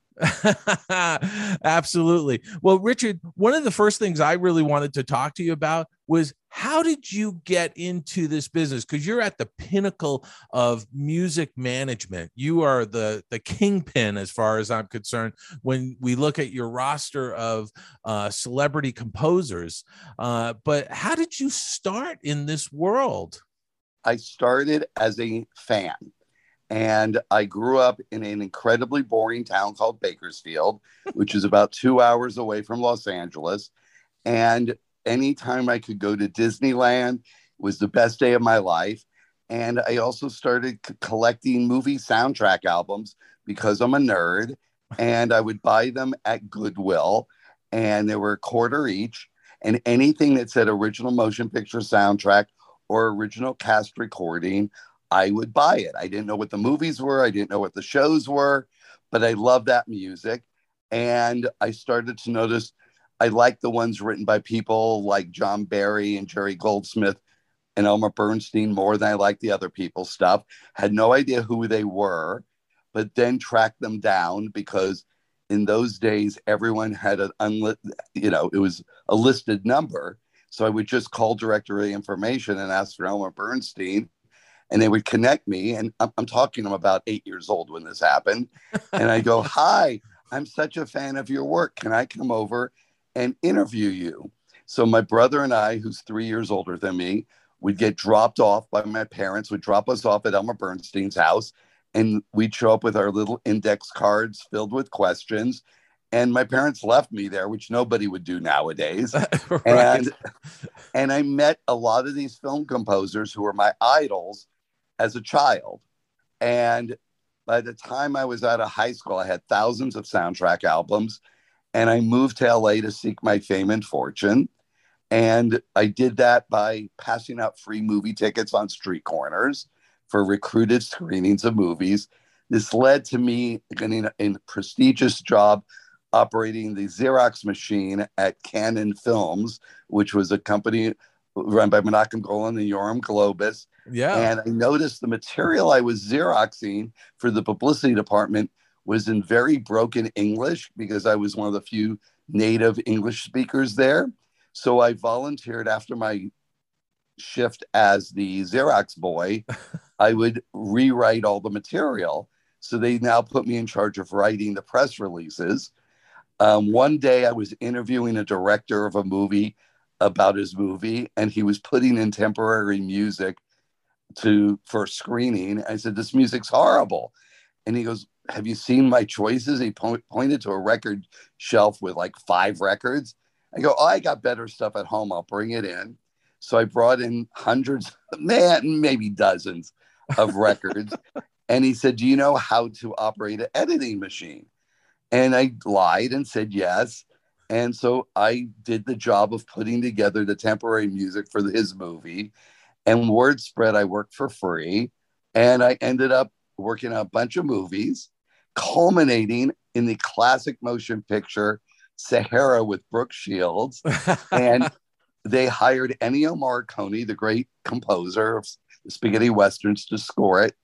Absolutely. Well, Richard, one of the first things I really wanted to talk to you about was, how did you get into this business? Because you're at the pinnacle of music management. You are the, the kingpin, as far as I'm concerned, when we look at your roster of uh, celebrity composers. Uh, but how did you start in this world? I started as a fan. And I grew up in an incredibly boring town called Bakersfield, which is about two hours away from Los Angeles. And anytime I could go to Disneyland was the best day of my life. And I also started c- collecting movie soundtrack albums because I'm a nerd. And I would buy them at Goodwill. And they were a quarter each. And anything that said original motion picture soundtrack or original cast recording, I would buy it. I didn't know what the movies were. I didn't know what the shows were, but I loved that music. And I started to notice I liked the ones written by people like John Barry and Jerry Goldsmith and Elmer Bernstein more than I liked the other people's stuff. Had no idea who they were, but then tracked them down because in those days, everyone had an unlit, you know, it was a listed number. So I would just call directory information and ask for Elmer Bernstein. And they would connect me, and I'm, I'm talking, I'm about eight years old when this happened. And I go, hi, I'm such a fan of your work. Can I come over and interview you? So my brother and I, who's three years older than me, would get dropped off by my parents, would drop us off at Elmer Bernstein's house. And we'd show up with our little index cards filled with questions. And my parents left me there, which nobody would do nowadays. Right. And, and I met a lot of these film composers who were my idols as a child. And by the time I was out of high school, I had thousands of soundtrack albums, and I moved to L A to seek my fame and fortune. And I did that by passing out free movie tickets on street corners for recruited screenings of movies. This led to me getting a prestigious job operating the Xerox machine at Canon Films, which was a company run by Menachem Golan and Yoram Globus. Yeah. And I noticed the material I was Xeroxing for the publicity department was in very broken English because I was one of the few native English speakers there. So I volunteered after my shift as the Xerox boy. I would rewrite all the material. So they now put me in charge of writing the press releases. Um, one day I was interviewing a director of a movie about his movie, and he was putting in temporary music to for screening. I said, this music's horrible. And he goes, have you seen my choices? He po- pointed to a record shelf with like five records. I go, oh, I got better stuff at home. I'll bring it in. So I brought in hundreds, man, maybe dozens of records. And he said, do you know how to operate an editing machine? And I lied and said, yes. And so I did the job of putting together the temporary music for his movie. And word spread, I worked for free. And I ended up working on a bunch of movies, culminating in the classic motion picture Sahara with Brooke Shields. And they hired Ennio Morricone, the great composer of spaghetti westerns, to score it.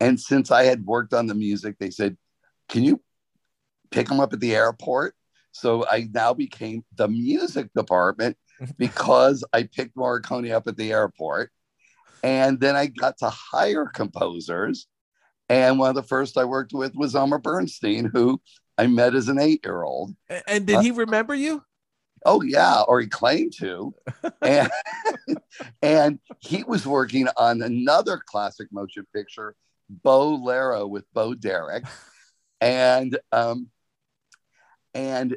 And since I had worked on the music, they said, can you pick him up at the airport? So I now became the music department because I picked Morricone up at the airport. And then I got to hire composers. And one of the first I worked with was Elmer Bernstein, who I met as an eight-year-old. And did he uh, remember you? Oh, yeah, or he claimed to. And, and he was working on another classic motion picture, Bolero, with Bo Derek. And um, and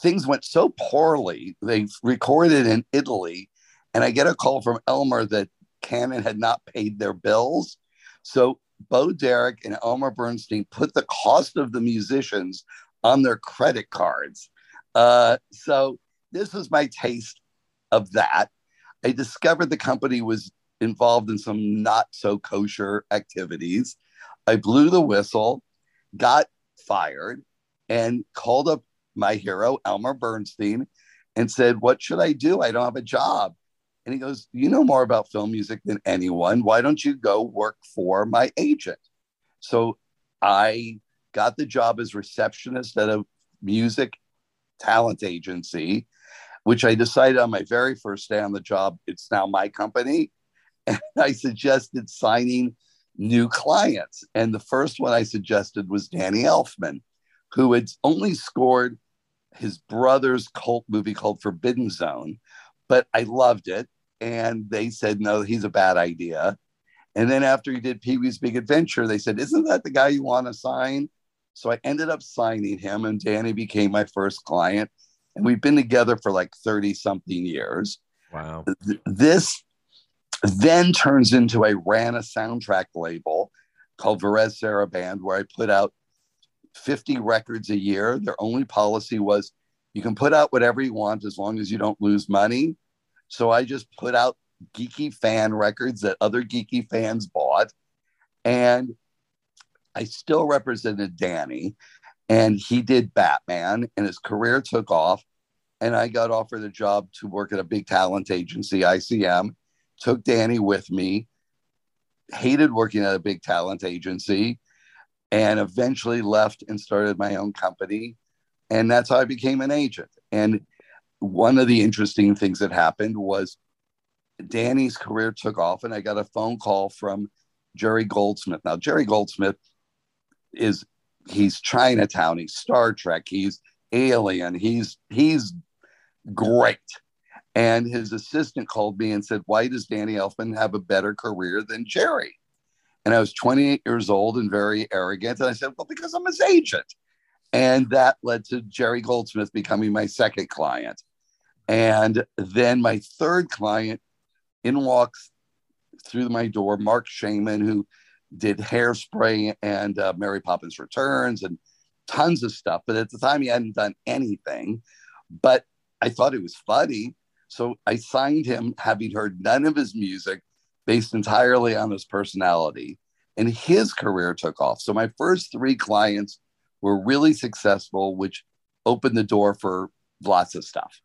things went so poorly. They recorded in Italy, and I get a call from Elmer that Canon had not paid their bills. So Bo Derek and Elmer Bernstein put the cost of the musicians on their credit cards. Uh, so this was my taste of that. I discovered the company was involved in some not so kosher activities. I blew the whistle, got fired, and called up my hero, Elmer Bernstein, and said, what should I do? I don't have a job. And he goes, you know more about film music than anyone. Why don't you go work for my agent? So I got the job as receptionist at a music talent agency, which I decided on my very first day on the job, it's now my company. And I suggested signing new clients. And the first one I suggested was Danny Elfman, who had only scored his brother's cult movie called Forbidden Zone, but I loved it. And they said, no, he's a bad idea. And then after he did Pee-wee's Big Adventure, they said, isn't that the guy you want to sign? So I ended up signing him, and Danny became my first client. And we've been together for like thirty something years. Wow. This then turns into, I ran a soundtrack label called Varese Sarah Band, where I put out fifty records a year. Their only policy was you can put out whatever you want as long as you don't lose money. So I just put out geeky fan records that other geeky fans bought. And I still represented Danny, and he did Batman, and his career took off. And I got offered a job to work at a big talent agency, I C M, took Danny with me, hated working at a big talent agency, and eventually left and started my own company. And that's how I became an agent. And one of the interesting things that happened was Danny's career took off, and I got a phone call from Jerry Goldsmith. Now, Jerry Goldsmith is, he's Chinatown, he's Star Trek, he's Alien, he's he's great. And his assistant called me and said, why does Danny Elfman have a better career than Jerry? And I was twenty-eight years old and very arrogant. And I said, well, because I'm his agent. And that led to Jerry Goldsmith becoming my second client. And then my third client, in walks through my door Mark Shaiman, who did Hairspray and uh, Mary Poppins Returns and tons of stuff. But at the time, he hadn't done anything. But I thought it was funny. So I signed him, having heard none of his music, based entirely on his personality. And his career took off. So my first three clients were really successful, which opened the door for lots of stuff.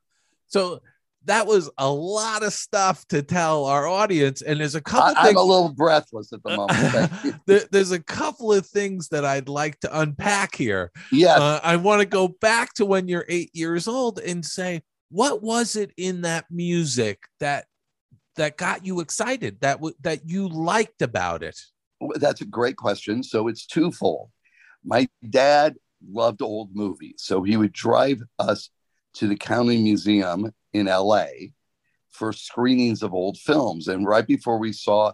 So that was a lot of stuff to tell our audience. And there's a couple I, things. I'm a little breathless at the moment. there, there's a couple of things that I'd like to unpack here. Yeah. Uh, I want to go back to when you're eight years old and say, what was it in that music that that got you excited, that w- that you liked about it? That's a great question. So it's twofold. My dad loved old movies, so he would drive us to the County Museum in L A for screenings of old films. And right before we saw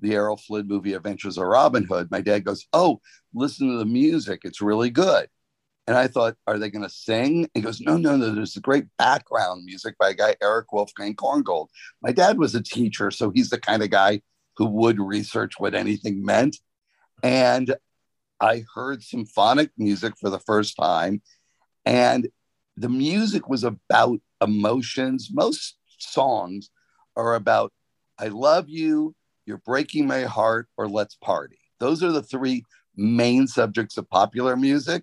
the Errol Flynn movie, Adventures of Robin Hood, my dad goes, oh, listen to the music. It's really good. And I thought, are they going to sing? He goes, no, no, no. There's a great background music by a guy, Eric Wolfgang Korngold. My dad was a teacher, so he's the kind of guy who would research what anything meant. And I heard symphonic music for the first time. And the music was about emotions. Most songs are about, I love you, you're breaking my heart, or let's party. Those are the three main subjects of popular music.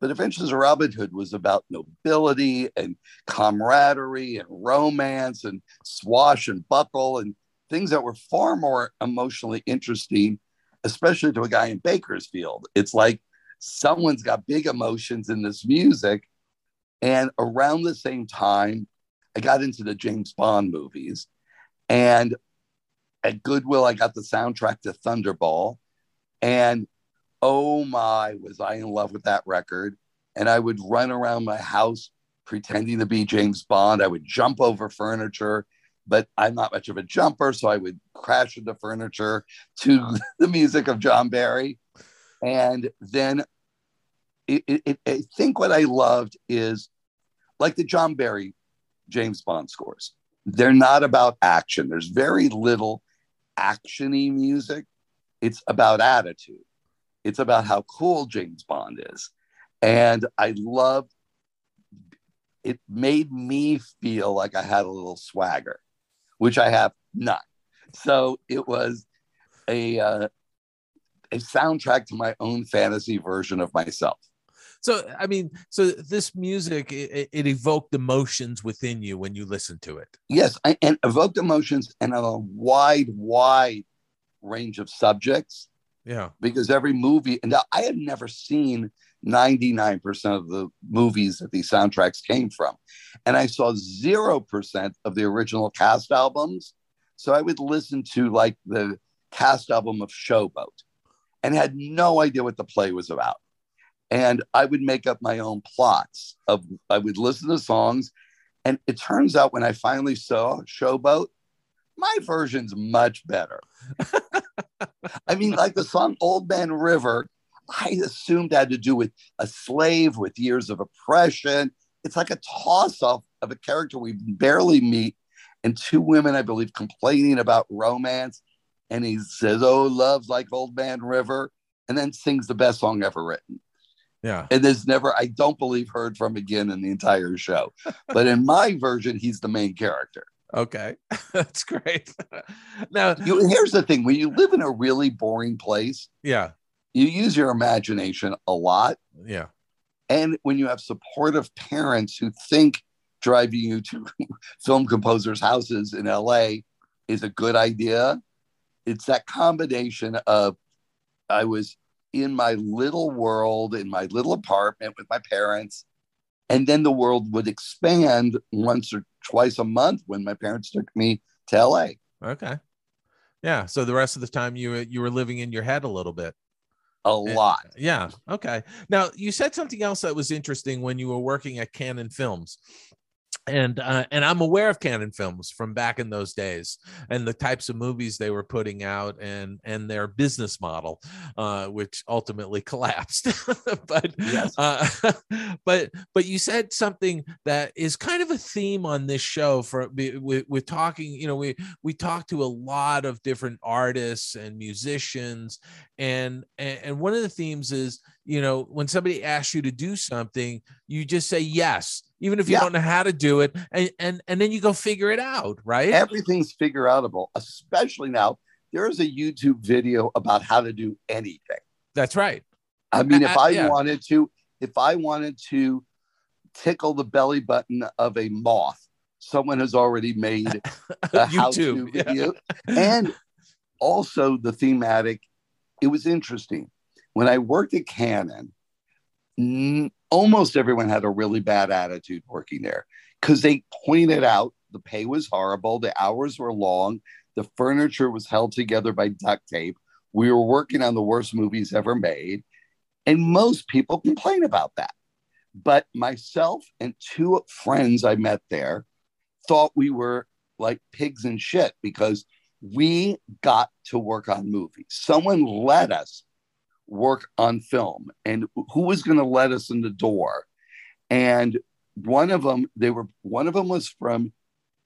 But Adventures of Robin Hood was about nobility and camaraderie and romance and swash and buckle and things that were far more emotionally interesting, especially to a guy in Bakersfield. It's like someone's got big emotions in this music. And around the same time, I got into the James Bond movies. And at Goodwill, I got the soundtrack to Thunderball. And oh my, was I in love with that record. And I would run around my house pretending to be James Bond. I would jump over furniture, but I'm not much of a jumper. So I would crash into furniture to the music of John Barry. And then it, it, it, I think what I loved is, like the John Barry James Bond scores, they're not about action. There's very little action-y music. It's about attitude. It's about how cool James Bond is. And I love, it made me feel like I had a little swagger, which I have not. So it was a uh, a soundtrack to my own fantasy version of myself. So, I mean, so this music, it, it evoked emotions within you when you listened to it. Yes, I, and evoked emotions and on a wide, wide range of subjects. Yeah. Because every movie, and now I had never seen ninety-nine percent of the movies that these soundtracks came from. And I saw zero percent of the original cast albums. So I would listen to like the cast album of Showboat and had no idea what the play was about. And I would make up my own plots of, I would listen to songs. And it turns out when I finally saw Showboat, my version's much better. I mean, like the song Old Man River, I assumed had to do with a slave with years of oppression. It's like a toss-off of a character we barely meet and two women, I believe, complaining about romance. And he says, oh, love's like Old Man River, and then sings the best song ever written. Yeah. And there's never, I don't believe, heard from again in the entire show. But in my version, he's the main character. Okay. That's great. Now, you, here's the thing. When you live in a really boring place, yeah, you use your imagination a lot. Yeah. And when you have supportive parents who think driving you to film composers' houses in L A is a good idea, it's that combination of, I was in my little world, in my little apartment with my parents. And then the world would expand once or twice a month when my parents took me to L A. Okay. Yeah. So the rest of the time you, you were living in your head a little bit. A lot. And, yeah. Okay. Now, you said something else that was interesting when you were working at Cannon Films. And uh, and I'm aware of Cannon Films from back in those days and the types of movies they were putting out and and their business model, uh, which ultimately collapsed. But yes. uh, but but you said something that is kind of a theme on this show. For we, we're talking, you know, we we talked to a lot of different artists and musicians, and and one of the themes is, you know, when somebody asks you to do something, you just say yes. Even if you yeah. don't know how to do it, and, and and then you go figure it out, right? Everything's figure outable, especially now. There is a YouTube video about how to do anything. That's right. I mean, I, if I yeah. wanted to, if I wanted to tickle the belly button of a moth, someone has already made a YouTube how-to yeah. video. And also the thematic, it was interesting. When I worked at Cannon, n- almost everyone had a really bad attitude working there because they pointed out the pay was horrible. The hours were long. The furniture was held together by duct tape. We were working on the worst movies ever made. And most people complain about that. But myself and two friends I met there thought we were like pigs in shit because we got to work on movies. Someone let us work on film, and who was going to let us in the door? And one of them, they were, one of them was from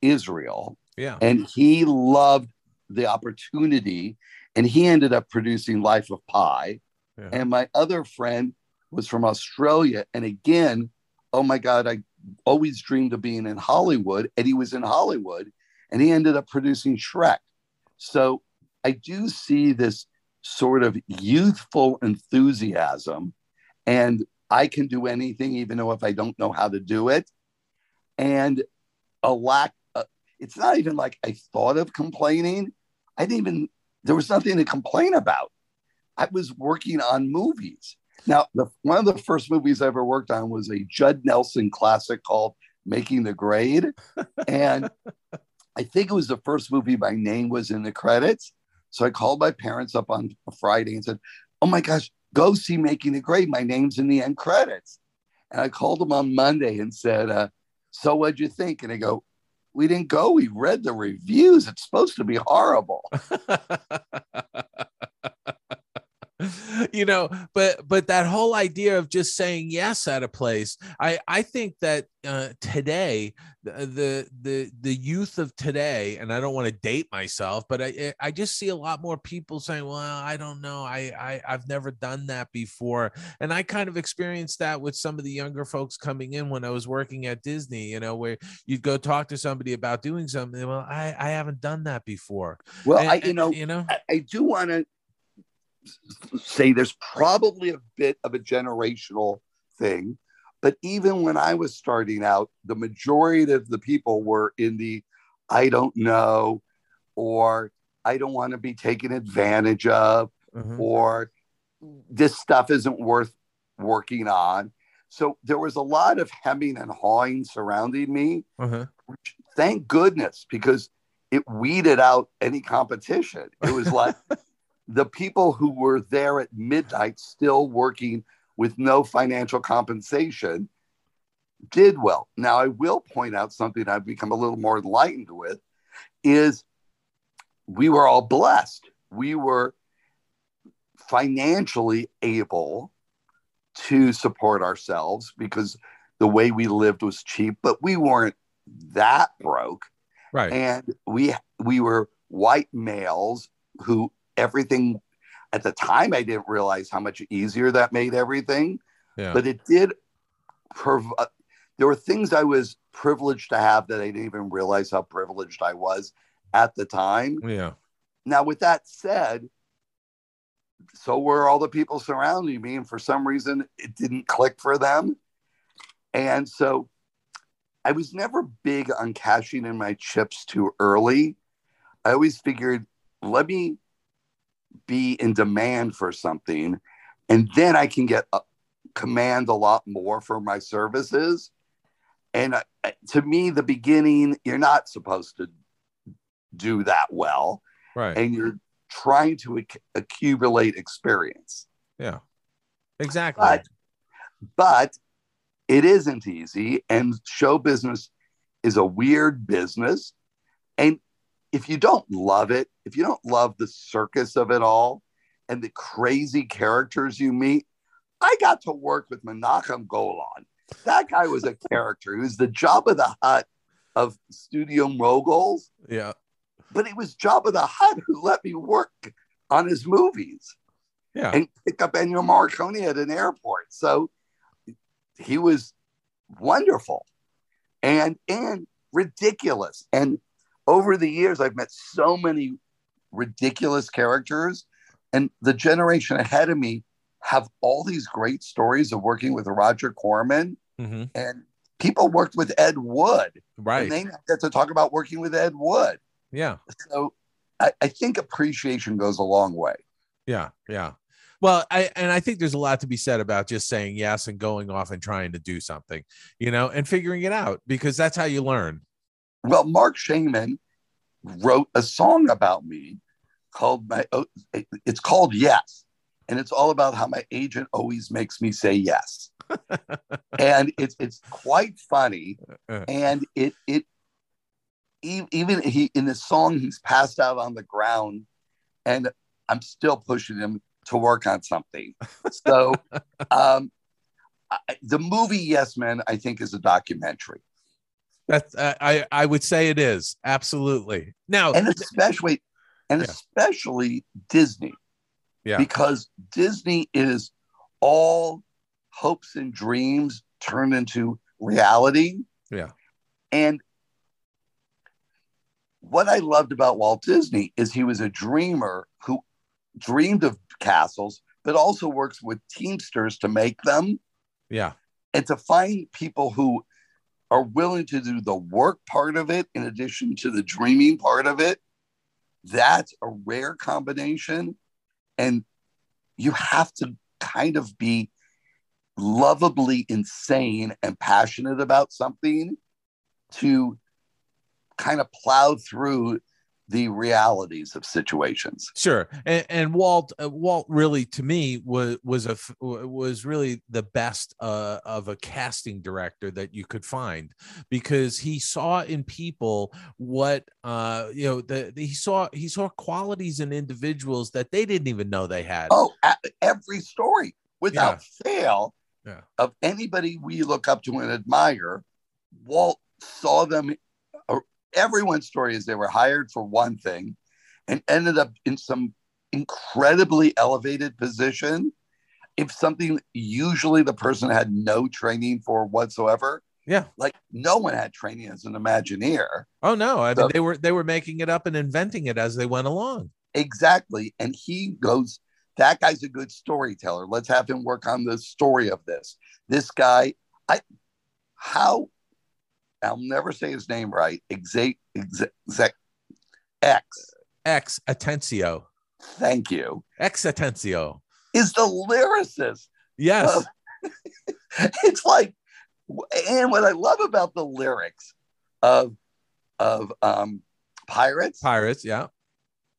Israel. Yeah. And he loved the opportunity, and he ended up producing Life of Pi. Yeah. And my other friend was from Australia. And again, oh my God, I always dreamed of being in Hollywood, and he was in Hollywood, and he ended up producing Shrek. So I do see this sort of youthful enthusiasm, and I can do anything, even though if I don't know how to do it, and a lack of, it's not even like I thought of complaining. I didn't even, there was nothing to complain about. I was working on movies. Now, the, one of the first movies I ever worked on was a Judd Nelson classic called Making the Grade. And I think it was the first movie my name was in the credits. So I called my parents up on a Friday and said, oh my gosh, go see Making the Grade. My name's in the end credits. And I called them on Monday and said, uh, so what'd you think? And they go, we didn't go. We read the reviews. It's supposed to be horrible. you know, but but that whole idea of just saying yes at a place, I, I think that uh, today, the, the, the youth of today, and I don't want to date myself, but I, I just see a lot more people saying, well, I don't know. I, I, I've never done that before. And I kind of experienced that with some of the younger folks coming in when I was working at Disney, you know, where you'd go talk to somebody about doing something. Well, I, I haven't done that before. Well, and, I, you know, you know, I, I do want to say there's probably a bit of a generational thing, but even when I was starting out, the majority of the people were in the I don't know, or I don't want to be taken advantage of, mm-hmm. or this stuff isn't worth working on. So there was a lot of hemming and hawing surrounding me, mm-hmm. which, thank goodness, because it weeded out any competition. It was like the people who were there at midnight still working with no financial compensation did well. Now, I will point out something I've become a little more enlightened with is we were all blessed. We were financially able to support ourselves because the way we lived was cheap, but we weren't that broke. Right. And we we were white males who everything at the time, I didn't realize how much easier that made everything, yeah. but it did. Prov- there were things I was privileged to have that I didn't even realize how privileged I was at the time. Yeah. Now, with that said, so were all the people surrounding me, and for some reason, it didn't click for them. And so I was never big on cashing in my chips too early. I always figured, let me be in demand for something, and then I can get a, command a lot more for my services. And I, to me, the beginning, you're not supposed to do that well, right? And you're trying to ac- accumulate experience. Yeah, exactly. But, but it isn't easy, and show business is a weird business, and if you don't love it, if you don't love the circus of it all and the crazy characters you meet, I got to work with Menachem Golan. That guy was a character. He was the Jabba the Hutt of studio moguls. Yeah. But it was Jabba the Hutt who let me work on his movies. Yeah. And pick up Ennio Morricone at an airport. So he was wonderful and and ridiculous. And over the years, I've met so many ridiculous characters, and the generation ahead of me have all these great stories of working with Roger Corman, mm-hmm. and people worked with Ed Wood. Right. And they get to talk about working with Ed Wood. Yeah. So I, I think appreciation goes a long way. Yeah. Yeah. Well, I, and I think there's a lot to be said about just saying yes and going off and trying to do something, you know, and figuring it out, because that's how you learn. Well, Mark Shaiman wrote a song about me called my, it's called Yes. And it's all about how my agent always makes me say yes. And it's, it's quite funny. And it, it, even he, in the song, he's passed out on the ground and I'm still pushing him to work on something. So um, I, the movie Yes Men, I think, is a documentary. That's uh, I, I would say it is. Absolutely. Now, and especially and yeah. especially Disney, yeah, because Disney is all hopes and dreams turned into reality. Yeah. And what I loved about Walt Disney is he was a dreamer who dreamed of castles, but also works with Teamsters to make them. Yeah. And to find people who are willing to do the work part of it in addition to the dreaming part of it, that's a rare combination. And you have to kind of be lovably insane and passionate about something to kind of plow through the realities of situations. Sure. And, and Walt, uh, Walt really, to me, was, was, a, was really the best uh, of a casting director that you could find, because he saw in people what, uh, you know, the, the, he saw, he saw qualities in individuals that they didn't even know they had. Oh, every story without yeah. fail yeah. of anybody we look up to and admire, Walt saw them. Everyone's story is they were hired for one thing and ended up in some incredibly elevated position. If something usually the person had no training for whatsoever. Yeah. Like no one had training as an Imagineer. Oh no. I so, mean, they were, they were making it up and inventing it as they went along. Exactly. And he goes, that guy's a good storyteller. Let's have him work on the story of this. This guy, I, how, I'll never say his name right. Exact, exact, exact, X. X Atencio. Thank you. X Atencio. Is the lyricist. Yes. Of, it's like, and what I love about the lyrics of, of um, Pirates. Pirates, yeah.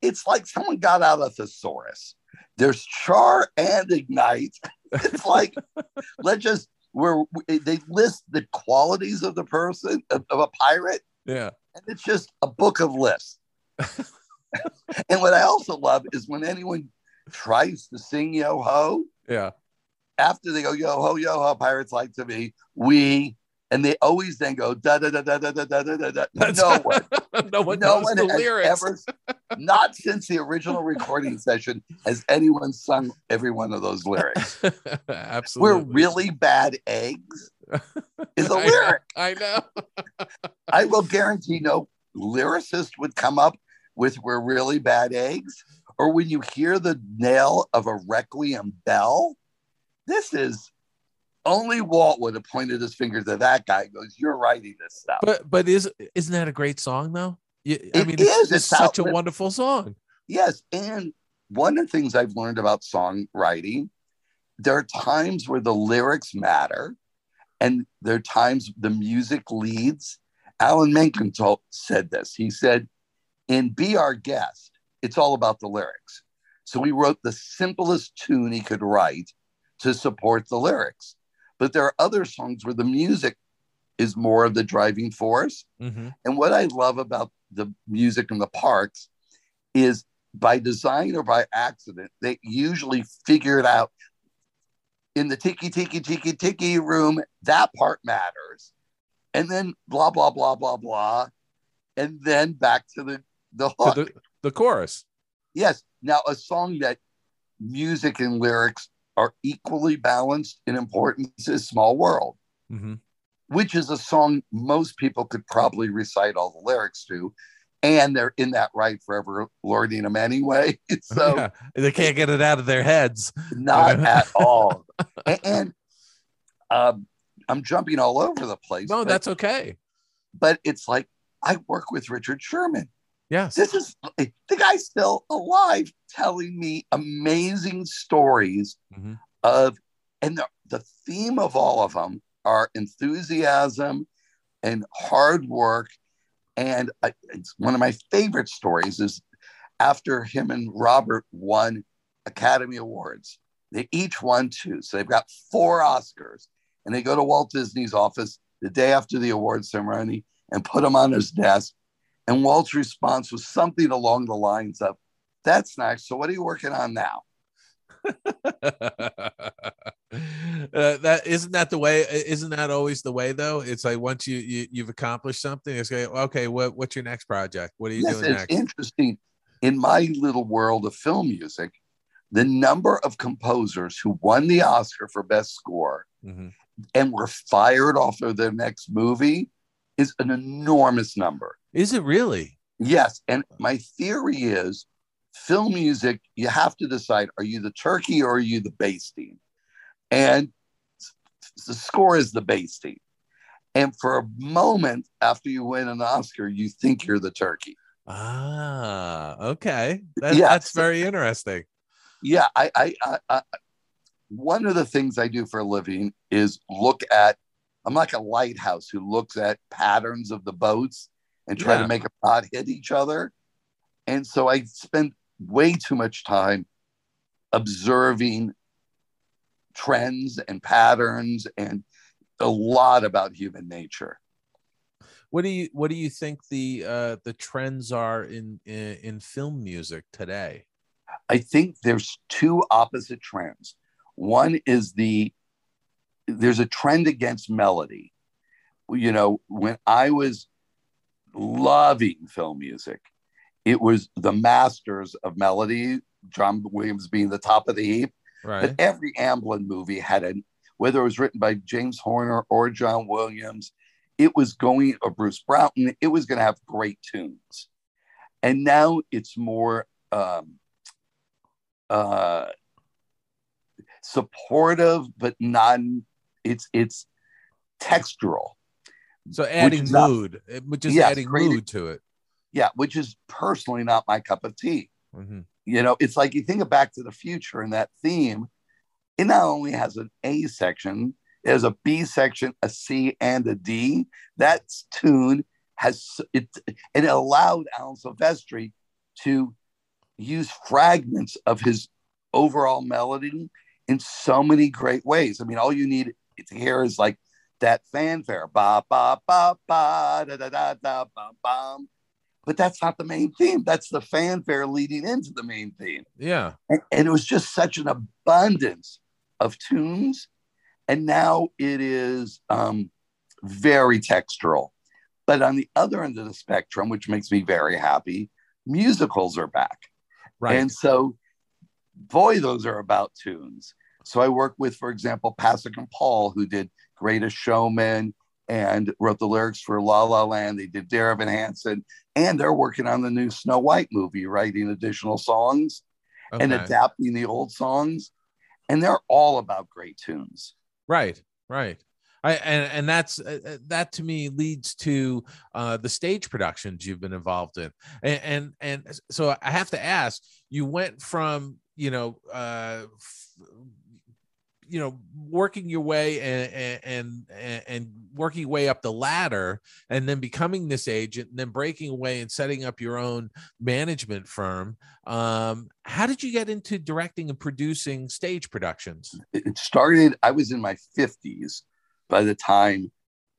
It's like someone got out a thesaurus. There's char and ignite. It's like, let's just. Where they list the qualities of the person, of, of a pirate. Yeah. And it's just a book of lists. And what I also love is when anyone tries to sing yo-ho. Yeah. After they go, yo-ho, yo-ho, pirates like to be, we, and they always then go, da-da-da-da-da-da-da-da-da-da. No one. no one no knows one the lyrics. Ever, not since the original recording session has anyone sung every one of those lyrics. Absolutely. We're really bad eggs is a lyric. I know. I, know. I will guarantee no lyricist would come up with we're really bad eggs. Or when you hear the knell of a requiem bell, this is... Only Walt would have pointed his finger to that guy and goes, you're writing this stuff. But but is, isn't that a great song, though? You, I it mean, is. It's, it's such out- a wonderful song. Yes. And one of the things I've learned about songwriting, there are times where the lyrics matter and there are times the music leads. Alan Menken told, said this. He said, in Be Our Guest, it's all about the lyrics. So he wrote the simplest tune he could write to support the lyrics. But there are other songs where the music is more of the driving force. Mm-hmm. And what I love about the music in the parks is by design or by accident, they usually figure it out. In the tiki, tiki, tiki, tiki room, that part matters. And then blah, blah, blah, blah, blah. And then back to the, the hook. To the, the chorus. Yes. Now, a song that music and lyrics are equally balanced in importance is Small World, mm-hmm. which is a song most people could probably recite all the lyrics to, and they're in that right forever lording them anyway. So yeah, they can't get it out of their heads. Not at all. And, and um, I'm jumping all over the place. No, but, that's okay. But it's like, I work with Richard Sherman. Yes. This is the guy's still alive telling me amazing stories mm-hmm. of, and the, the theme of all of them are enthusiasm and hard work. And I, it's one of my favorite stories is after him and Robert won Academy Awards, they each won two. So they've got four Oscars and they go to Walt Disney's office the day after the awards ceremony and put him on his desk. And Walt's response was something along the lines of, that's nice. So what are you working on now? uh, that isn't that the way, isn't that always the way though? It's like, once you, you you've accomplished something, it's like, okay, what, what's your next project? What are you yes, doing it's next? It's interesting. In my little world of film music, the number of composers who won the Oscar for best score mm-hmm. and were fired off of their next movie is an enormous number. Is it really? Yes. And my theory is film music, you have to decide, are you the turkey or are you the basting? And the score is the basting. And for a moment after you win an Oscar, you think you're the turkey. Ah, okay. That, yeah. That's very interesting. Yeah. I, I, I, I, one of the things I do for a living is look at, I'm like a lighthouse who looks at patterns of the boats and try yeah. to make a pod hit each other. And so I spent way too much time observing trends and patterns and a lot about human nature. What do you what do you think the uh, the trends are in, in in film music today? I think there's two opposite trends. One is the there's a trend against melody. You know, when I was loving film music, it was the masters of melody, John Williams being the top of the heap. Right. But every Amblin movie had a, whether it was written by James Horner or John Williams, it was going, or Bruce Broughton, it was going to have great tunes. And now it's more um, uh, supportive, but non, it's it's textural. So adding mood, which is adding mood to it. Yeah, which is personally not my cup of tea. Mm-hmm. You know, it's like you think of Back to the Future and that theme, it not only has an A section, it has a B section, a C, and a D. That tune has, it, it allowed Alan Silvestri to use fragments of his overall melody in so many great ways. I mean, all you need to hear is like that fanfare, ba, ba, ba, ba, da, da, da, da, ba, bam. But that's not the main theme. That's the fanfare leading into the main theme. Yeah. And, and it was just such an abundance of tunes. And now it is um, very textural. But on the other end of the spectrum, which makes me very happy, musicals are back. Right. And so, boy, those are about tunes. So I work with, for example, Pasek and Paul, who did Greatest Showman and wrote the lyrics for La La Land. They did Dear Evan Hansen, and they're working on the new Snow White movie, writing additional songs okay. and adapting the old songs. And they're all about great tunes. Right, right. I, and and that's uh, that to me leads to uh, the stage productions you've been involved in. And, and and so I have to ask, you went from, you know, uh, f- you know, working your way and, and, and, and working your way up the ladder and then becoming this agent and then breaking away and setting up your own management firm. Um, how did you get into directing and producing stage productions? It started, I was in my fifties by the time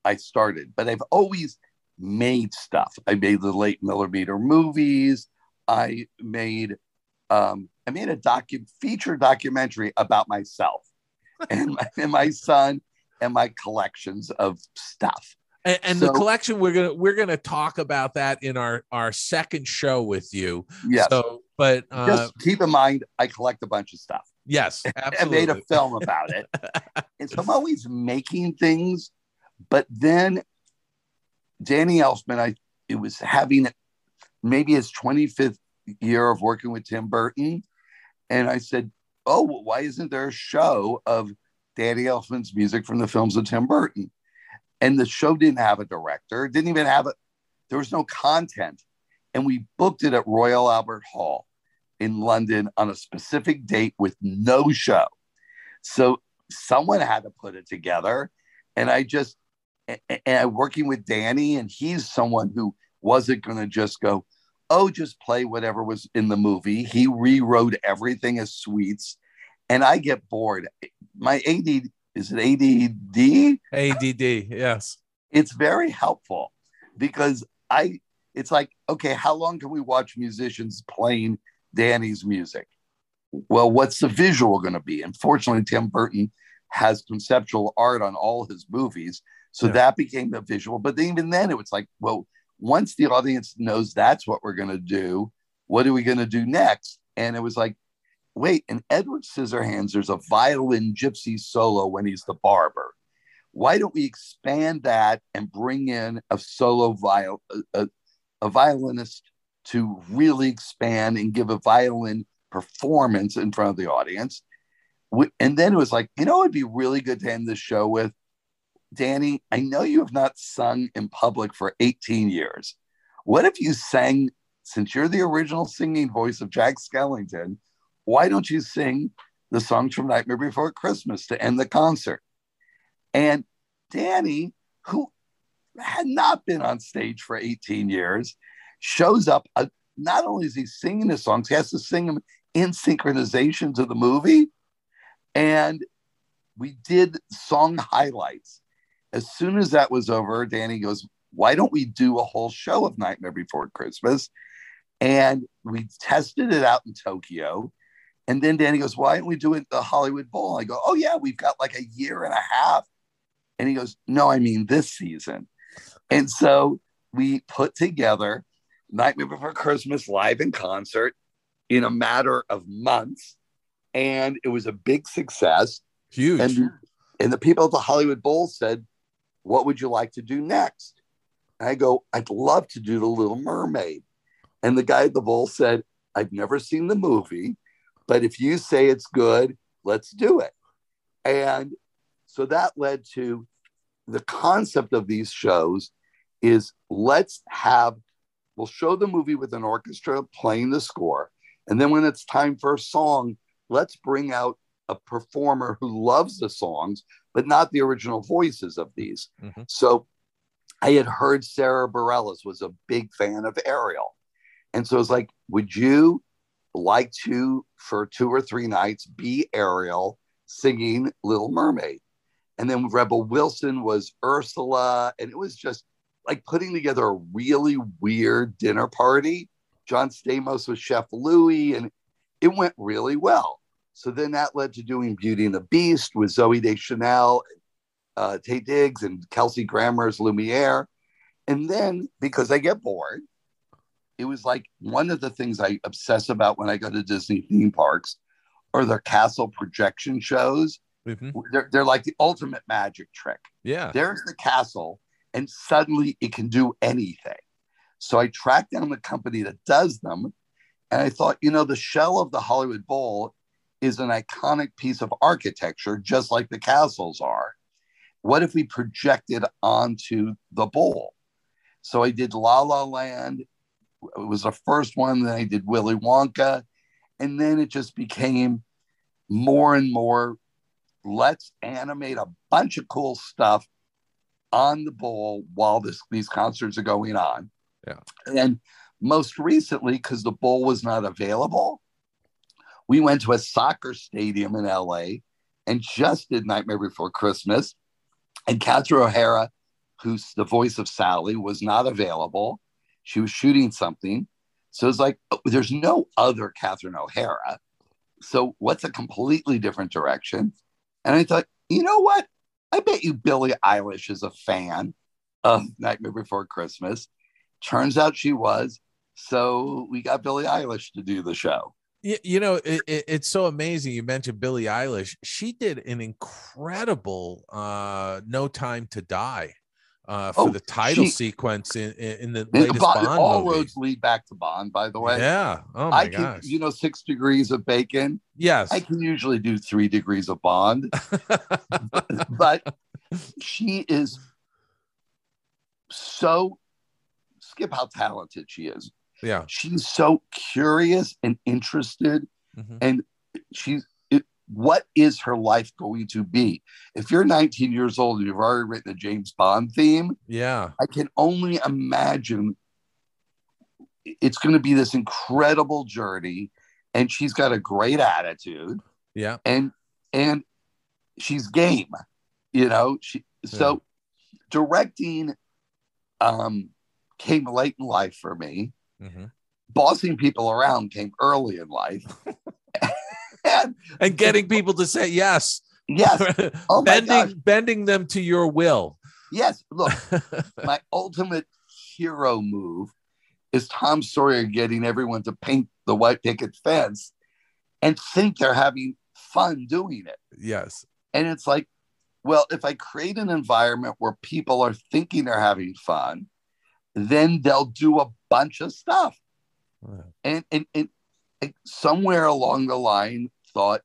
I started, but I've always made stuff. I made the late Millimeter movies. I made, um, I made a docu- feature documentary about myself. and, my, and my son and my collections of stuff. And, and so, the collection, we're gonna we're gonna talk about that in our, our second show with you. Yes. So, but uh, just keep in mind, I collect a bunch of stuff. Yes, absolutely. And made a film about it. And so I'm always making things. But then Danny Elfman, I it was having maybe his twenty-fifth year of working with Tim Burton, and I said, oh, well, why isn't there a show of Danny Elfman's music from the films of Tim Burton? And the show didn't have a director, didn't even have a, there was no content. And we booked it at Royal Albert Hall in London on a specific date with no show. So someone had to put it together. And I just, and I'm working with Danny, and he's someone who wasn't going to just go, oh, just play whatever was in the movie. He rewrote everything as suites, and I get bored. My A D, is it A D D? A D D, yes. It's very helpful because I, it's like, okay, how long can we watch musicians playing Danny's music? Well, what's the visual going to be? And fortunately, Tim Burton has conceptual art on all his movies, so yeah. that became the visual. But even then, it was like, well, once the audience knows that's what we're going to do, what are we going to do next? And it was like, wait, in Edward Scissorhands, there's a violin gypsy solo when he's the barber. Why don't we expand that and bring in a solo viol, a, a violinist to really expand and give a violin performance in front of the audience? And then it was like, you know, it'd be really good to end this show with, Danny, I know you have not sung in public for eighteen years. What if you sang, since you're the original singing voice of Jack Skellington, why don't you sing the songs from Nightmare Before Christmas to end the concert? And Danny, who had not been on stage for eighteen years, shows up, uh, not only is he singing the songs, he has to sing them in synchronizations of the movie. And we did song highlights. As soon as that was over, Danny goes, why don't we do a whole show of Nightmare Before Christmas? And we tested it out in Tokyo. And then Danny goes, why don't we do it at the Hollywood Bowl? I go, oh, yeah, we've got like a year and a half. And he goes, no, I mean this season. And so we put together Nightmare Before Christmas live in concert in a matter of months. And it was a big success. Huge. And, and the people at the Hollywood Bowl said, what would you like to do next? And I go, I'd love to do The Little Mermaid. And the guy at the bowl said, I've never seen the movie, but if you say it's good, let's do it. And so that led to the concept of these shows is let's have, we'll show the movie with an orchestra playing the score. And then when it's time for a song, let's bring out a performer who loves the songs, but not the original voices of these. Mm-hmm. So I had heard Sarah Bareilles was a big fan of Ariel. And so I was like, would you like to, for two or three nights, be Ariel singing Little Mermaid? And then Rebel Wilson was Ursula. And it was just like putting together a really weird dinner party. John Stamos was Chef Louie, and it went really well. So then that led to doing Beauty and the Beast with Zooey Deschanel, uh, Taye Diggs, and Kelsey Grammer's Lumiere. And then, because I get bored, it was like one of the things I obsess about when I go to Disney theme parks are their castle projection shows. Mm-hmm. They're, they're like the ultimate magic trick. Yeah. There's the castle, and suddenly it can do anything. So I tracked down the company that does them, and I thought, you know, the shell of the Hollywood Bowl is an iconic piece of architecture, just like the castles are. What if we projected onto the bowl? So I did La La Land. It was the first one. Then I did Willy Wonka. And then it just became more and more, let's animate a bunch of cool stuff on the bowl while this, these concerts are going on. Yeah. And most recently, because the bowl was not available, we went to a soccer stadium in L A and just did Nightmare Before Christmas. And Catherine O'Hara, who's the voice of Sally, was not available. She was shooting something. So it's like, oh, there's no other Catherine O'Hara. So what's a completely different direction? And I thought, you know what? I bet you Billie Eilish is a fan of Nightmare Before Christmas. Turns out she was. So we got Billie Eilish to do the show. You, you know, it, it, it's so amazing. You mentioned Billie Eilish. She did an incredible uh, No Time to Die. Uh, for oh, the title she, sequence in, in the latest Bond, Bond all movie. Roads lead back to Bond, by the way. Yeah. Oh my I can, gosh. You know, six degrees of bacon. Yes. I can usually do three degrees of Bond, but she is so, skip how talented she is. Yeah. She's so curious and interested, mm-hmm. and she's, what is her life going to be? If you're nineteen years old and you've already written a James Bond theme, yeah, I can only imagine it's going to be this incredible journey. And she's got a great attitude. Yeah. And and she's game, you know. She so yeah. directing um came late in life for me. Mm-hmm. Bossing people around came early in life. And, and getting people to say yes, yes, oh bending bending them to your will. Yes, look, my ultimate hero move is Tom Sawyer getting everyone to paint the white picket fence and think they're having fun doing it. Yes, and it's like, well, if I create an environment where people are thinking they're having fun, then they'll do a bunch of stuff, right. and and and. Somewhere along the line thought,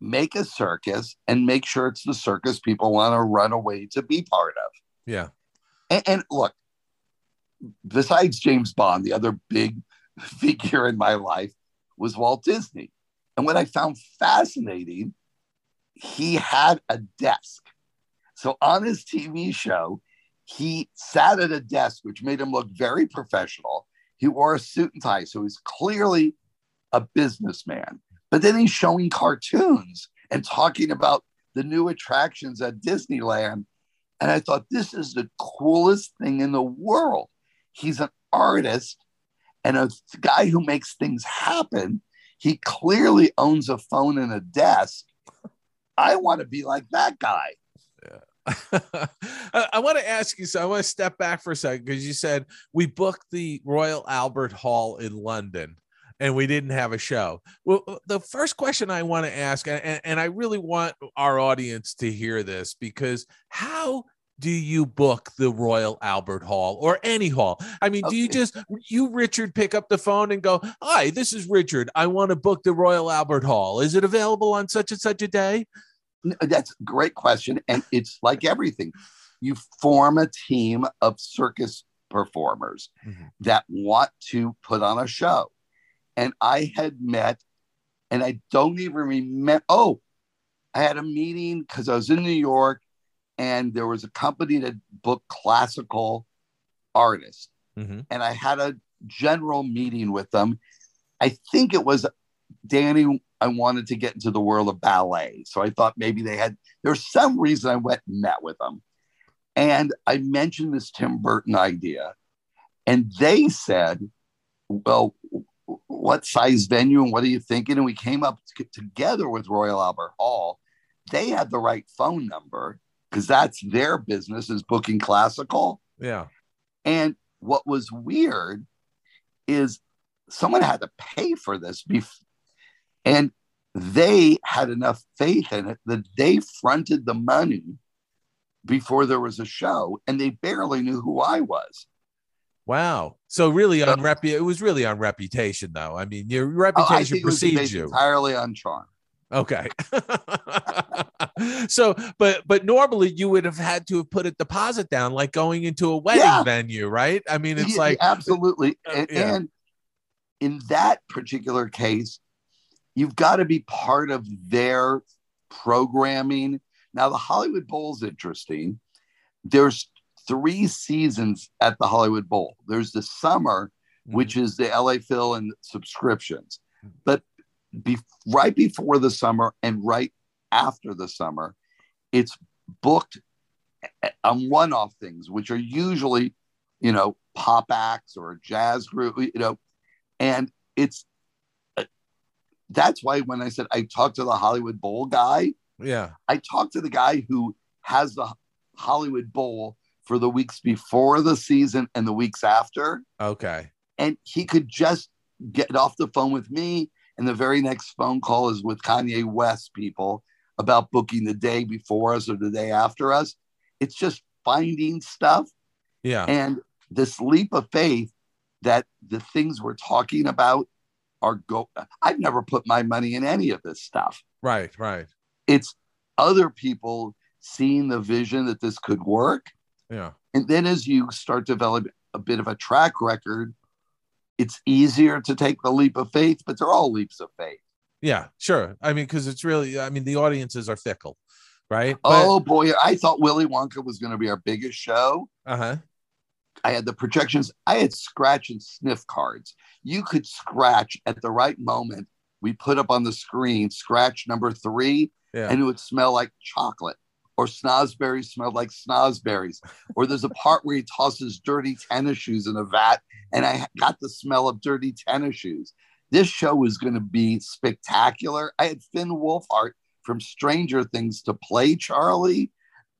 make a circus and make sure it's the circus people want to run away to be part of. Yeah. And, and look, besides James Bond, the other big figure in my life was Walt Disney. And what I found fascinating, he had a desk. So on his T V show, he sat at a desk, which made him look very professional. He wore a suit and tie, so he's clearly a businessman. But then he's showing cartoons and talking about the new attractions at Disneyland. And I thought, this is the coolest thing in the world. He's an artist and a guy who makes things happen. He clearly owns a phone and a desk. I want to be like that guy. Yeah. I, I want to ask you, so I want to step back for a second, because you said we booked the Royal Albert Hall in London and we didn't have a show. Well, the first question I want to ask, and, and I really want our audience to hear this, because how do you book the Royal Albert Hall or any hall? I mean, okay. do you just, you, Richard, pick up the phone and go, hi, this is Richard. I want to book the Royal Albert Hall. Is it available on such and such a day? That's a great question. And it's like everything. You form a team of circus performers mm-hmm. that want to put on a show. And I had met, and I don't even remember. Oh, I had a meeting because I was in New York and there was a company that booked classical artists. Mm-hmm. And I had a general meeting with them. I think it was Danny. I wanted to get into the world of ballet. So I thought maybe they had, there's some reason I went and met with them. And I mentioned this Tim Burton idea. And they said, well, what size venue and what are you thinking? And we came up t- together with Royal Albert Hall. They had the right phone number because that's their business, is booking classical. Yeah. And what was weird is someone had to pay for this before. And they had enough faith in it that they fronted the money before there was a show, and they barely knew who I was. Wow. So really on repu- it was really on reputation, though. I mean, your reputation oh, I think precedes it was you. Entirely on charm. Okay. So, but, but normally you would have had to have put a deposit down, like going into a wedding yeah. venue, right? I mean, it's yeah, like. Absolutely. Uh, and, yeah. and in that particular case, you've got to be part of their programming. Now, the Hollywood Bowl is interesting. There's three seasons at the Hollywood Bowl. There's the summer, mm-hmm. which is the L A Phil and subscriptions. But be- right before the summer and right after the summer, it's booked on one-off things, which are usually, you know, pop acts or a jazz group, you know, and it's, that's why when I said I talked to the Hollywood Bowl guy, yeah, I talked to the guy who has the Hollywood Bowl for the weeks before the season and the weeks after. Okay. And he could just get off the phone with me. And the very next phone call is with Kanye West people about booking the day before us or the day after us. It's just finding stuff. Yeah. And this leap of faith that the things we're talking about Are go. I've never put my money in any of this stuff. Right, right. It's other people seeing the vision that this could work. Yeah. And then as you start developing a bit of a track record, it's easier to take the leap of faith, but they're all leaps of faith. Yeah, sure. I mean, because it's really, I mean, the audiences are fickle, right? Oh, but- boy. I thought Willy Wonka was going to be our biggest show. Uh-huh. I had the projections. I had scratch and sniff cards. You could scratch at the right moment. We put up on the screen scratch number three, yeah. and it would smell like chocolate, or snozberries smelled like snozberries. Or there's a part where he tosses dirty tennis shoes in a vat, and I got the smell of dirty tennis shoes. This show was going to be spectacular. I had Finn Wolfhard from Stranger Things to play Charlie.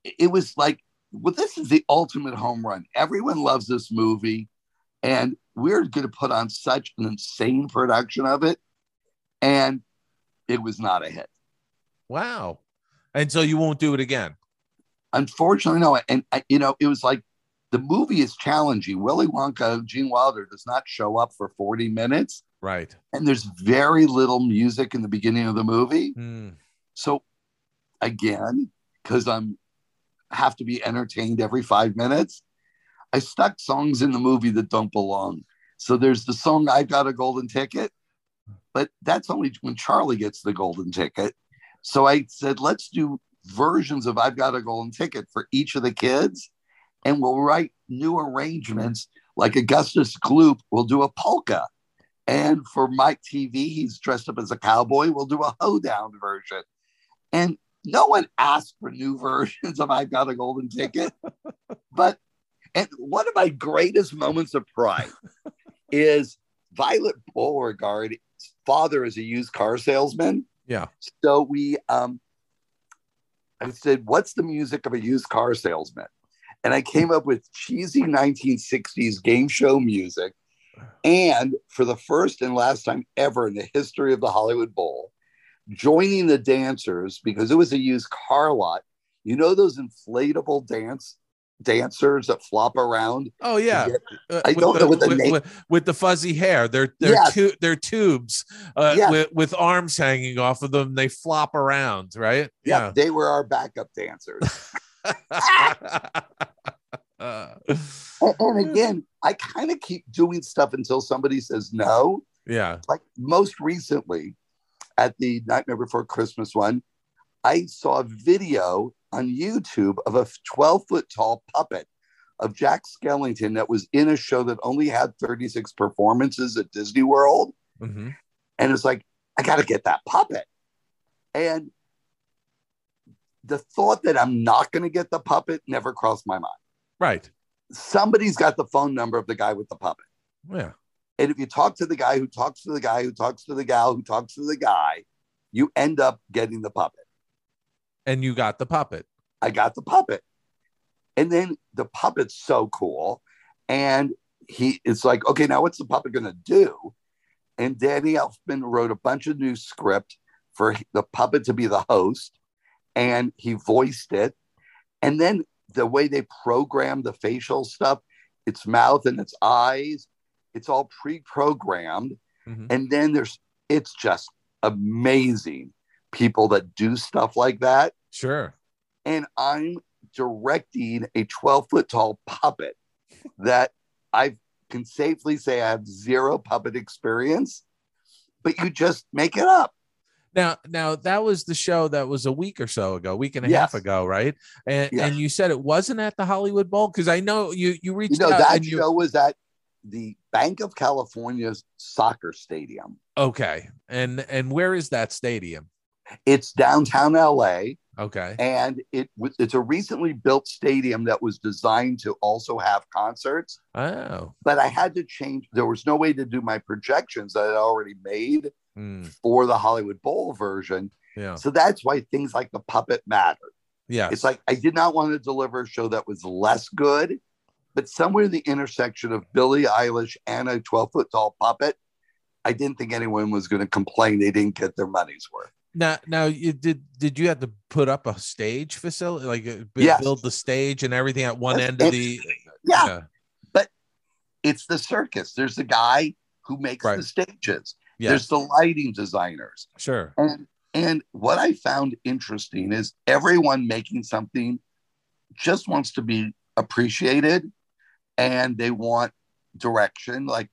It was like, well, this is the ultimate home run. Everyone loves this movie, and we're going to put on such an insane production of it. And it was not a hit. Wow. And so you won't do it again? Unfortunately, no. And, I, you know, it was like the movie is challenging. Willy Wonka, Gene Wilder does not show up for forty minutes. Right. And there's very little music in the beginning of the movie. Mm. So, again, because I'm have to be entertained every five minutes, I stuck songs in the movie that don't belong. So there's the song "I've Got a Golden Ticket," but that's only when Charlie gets the golden ticket. So I said, let's do versions of "I've Got a Golden Ticket" for each of the kids, and we'll write new arrangements Like Augustus Gloop will do a polka. And for Mike T V, he's dressed up as a cowboy. We'll do a hoedown version. And no one asked for new versions of I've Got a Golden Ticket. But, and one of my greatest moments of pride is Violet Beauregard's father is a used car salesman. Yeah. So we, um, I said, what's the music of a used car salesman? And I came up with cheesy nineteen sixties game show music. And for the first and last time ever in the history of the Hollywood Bowl, joining the dancers, because it was a used car lot, you know, those inflatable dance dancers that flop around. Oh, yeah. Get, uh, I don't the, know what the with, name with, with the fuzzy hair. They're, they're, yes. tu- they're tubes uh, yes. with, with arms hanging off of them. They flop around, right? Yeah. yeah. They were our backup dancers. Uh, and, and again, I kind of keep doing stuff until somebody says no. Yeah. Like most recently at the Nightmare Before Christmas one, I saw a video on YouTube of a twelve foot tall puppet of Jack Skellington that was in a show that only had thirty-six performances at Disney World. Mm-hmm. And it's like, I got to get that puppet. And the thought that I'm not going to get the puppet never crossed my mind. Right. Somebody's got the phone number of the guy with the puppet. Yeah. And if you talk to the guy who talks to the guy who talks to the gal who talks to the guy, you end up getting the puppet. And you got the puppet. I got the puppet. And then the puppet's so cool. And he it's like, okay, now what's the puppet going to do? And Danny Elfman wrote a bunch of new script for the puppet to be the host. And he voiced it. And then the way they programmed the facial stuff, its mouth and its eyes, it's all pre-programmed. Mm-hmm. And then there's, it's just amazing people that do stuff like that. Sure. And I'm directing a twelve foot tall puppet that I can safely say I have zero puppet experience, but you just make it up. Now, now that was the show that was a week or so ago, week and a yes. half ago, right? And yes. and you said it wasn't at the Hollywood Bowl, because I know you you reached you know, out. That and you... show was at the Banc of California's soccer stadium. Okay, and and where is that stadium? It's downtown L A. Okay, and it was it's a recently built stadium that was designed to also have concerts. Oh, but I had to change. There was no way to do my projections that I already made. Mm. For the Hollywood Bowl version. Yeah. So that's why things like the puppet mattered. Yeah. It's like I did not want to deliver a show that was less good, but somewhere in the intersection of Billie Eilish and a twelve foot tall puppet, I didn't think anyone was going to complain they didn't get their money's worth. Now, now you did did you have to put up a stage facility, like build, yes. build the stage and everything at one that's, end of the yeah. yeah. But it's the circus. There's the guy who makes right. the stages. Yes. There's the lighting designers. Sure. And, and what I found interesting is everyone making something just wants to be appreciated and they want direction. Like,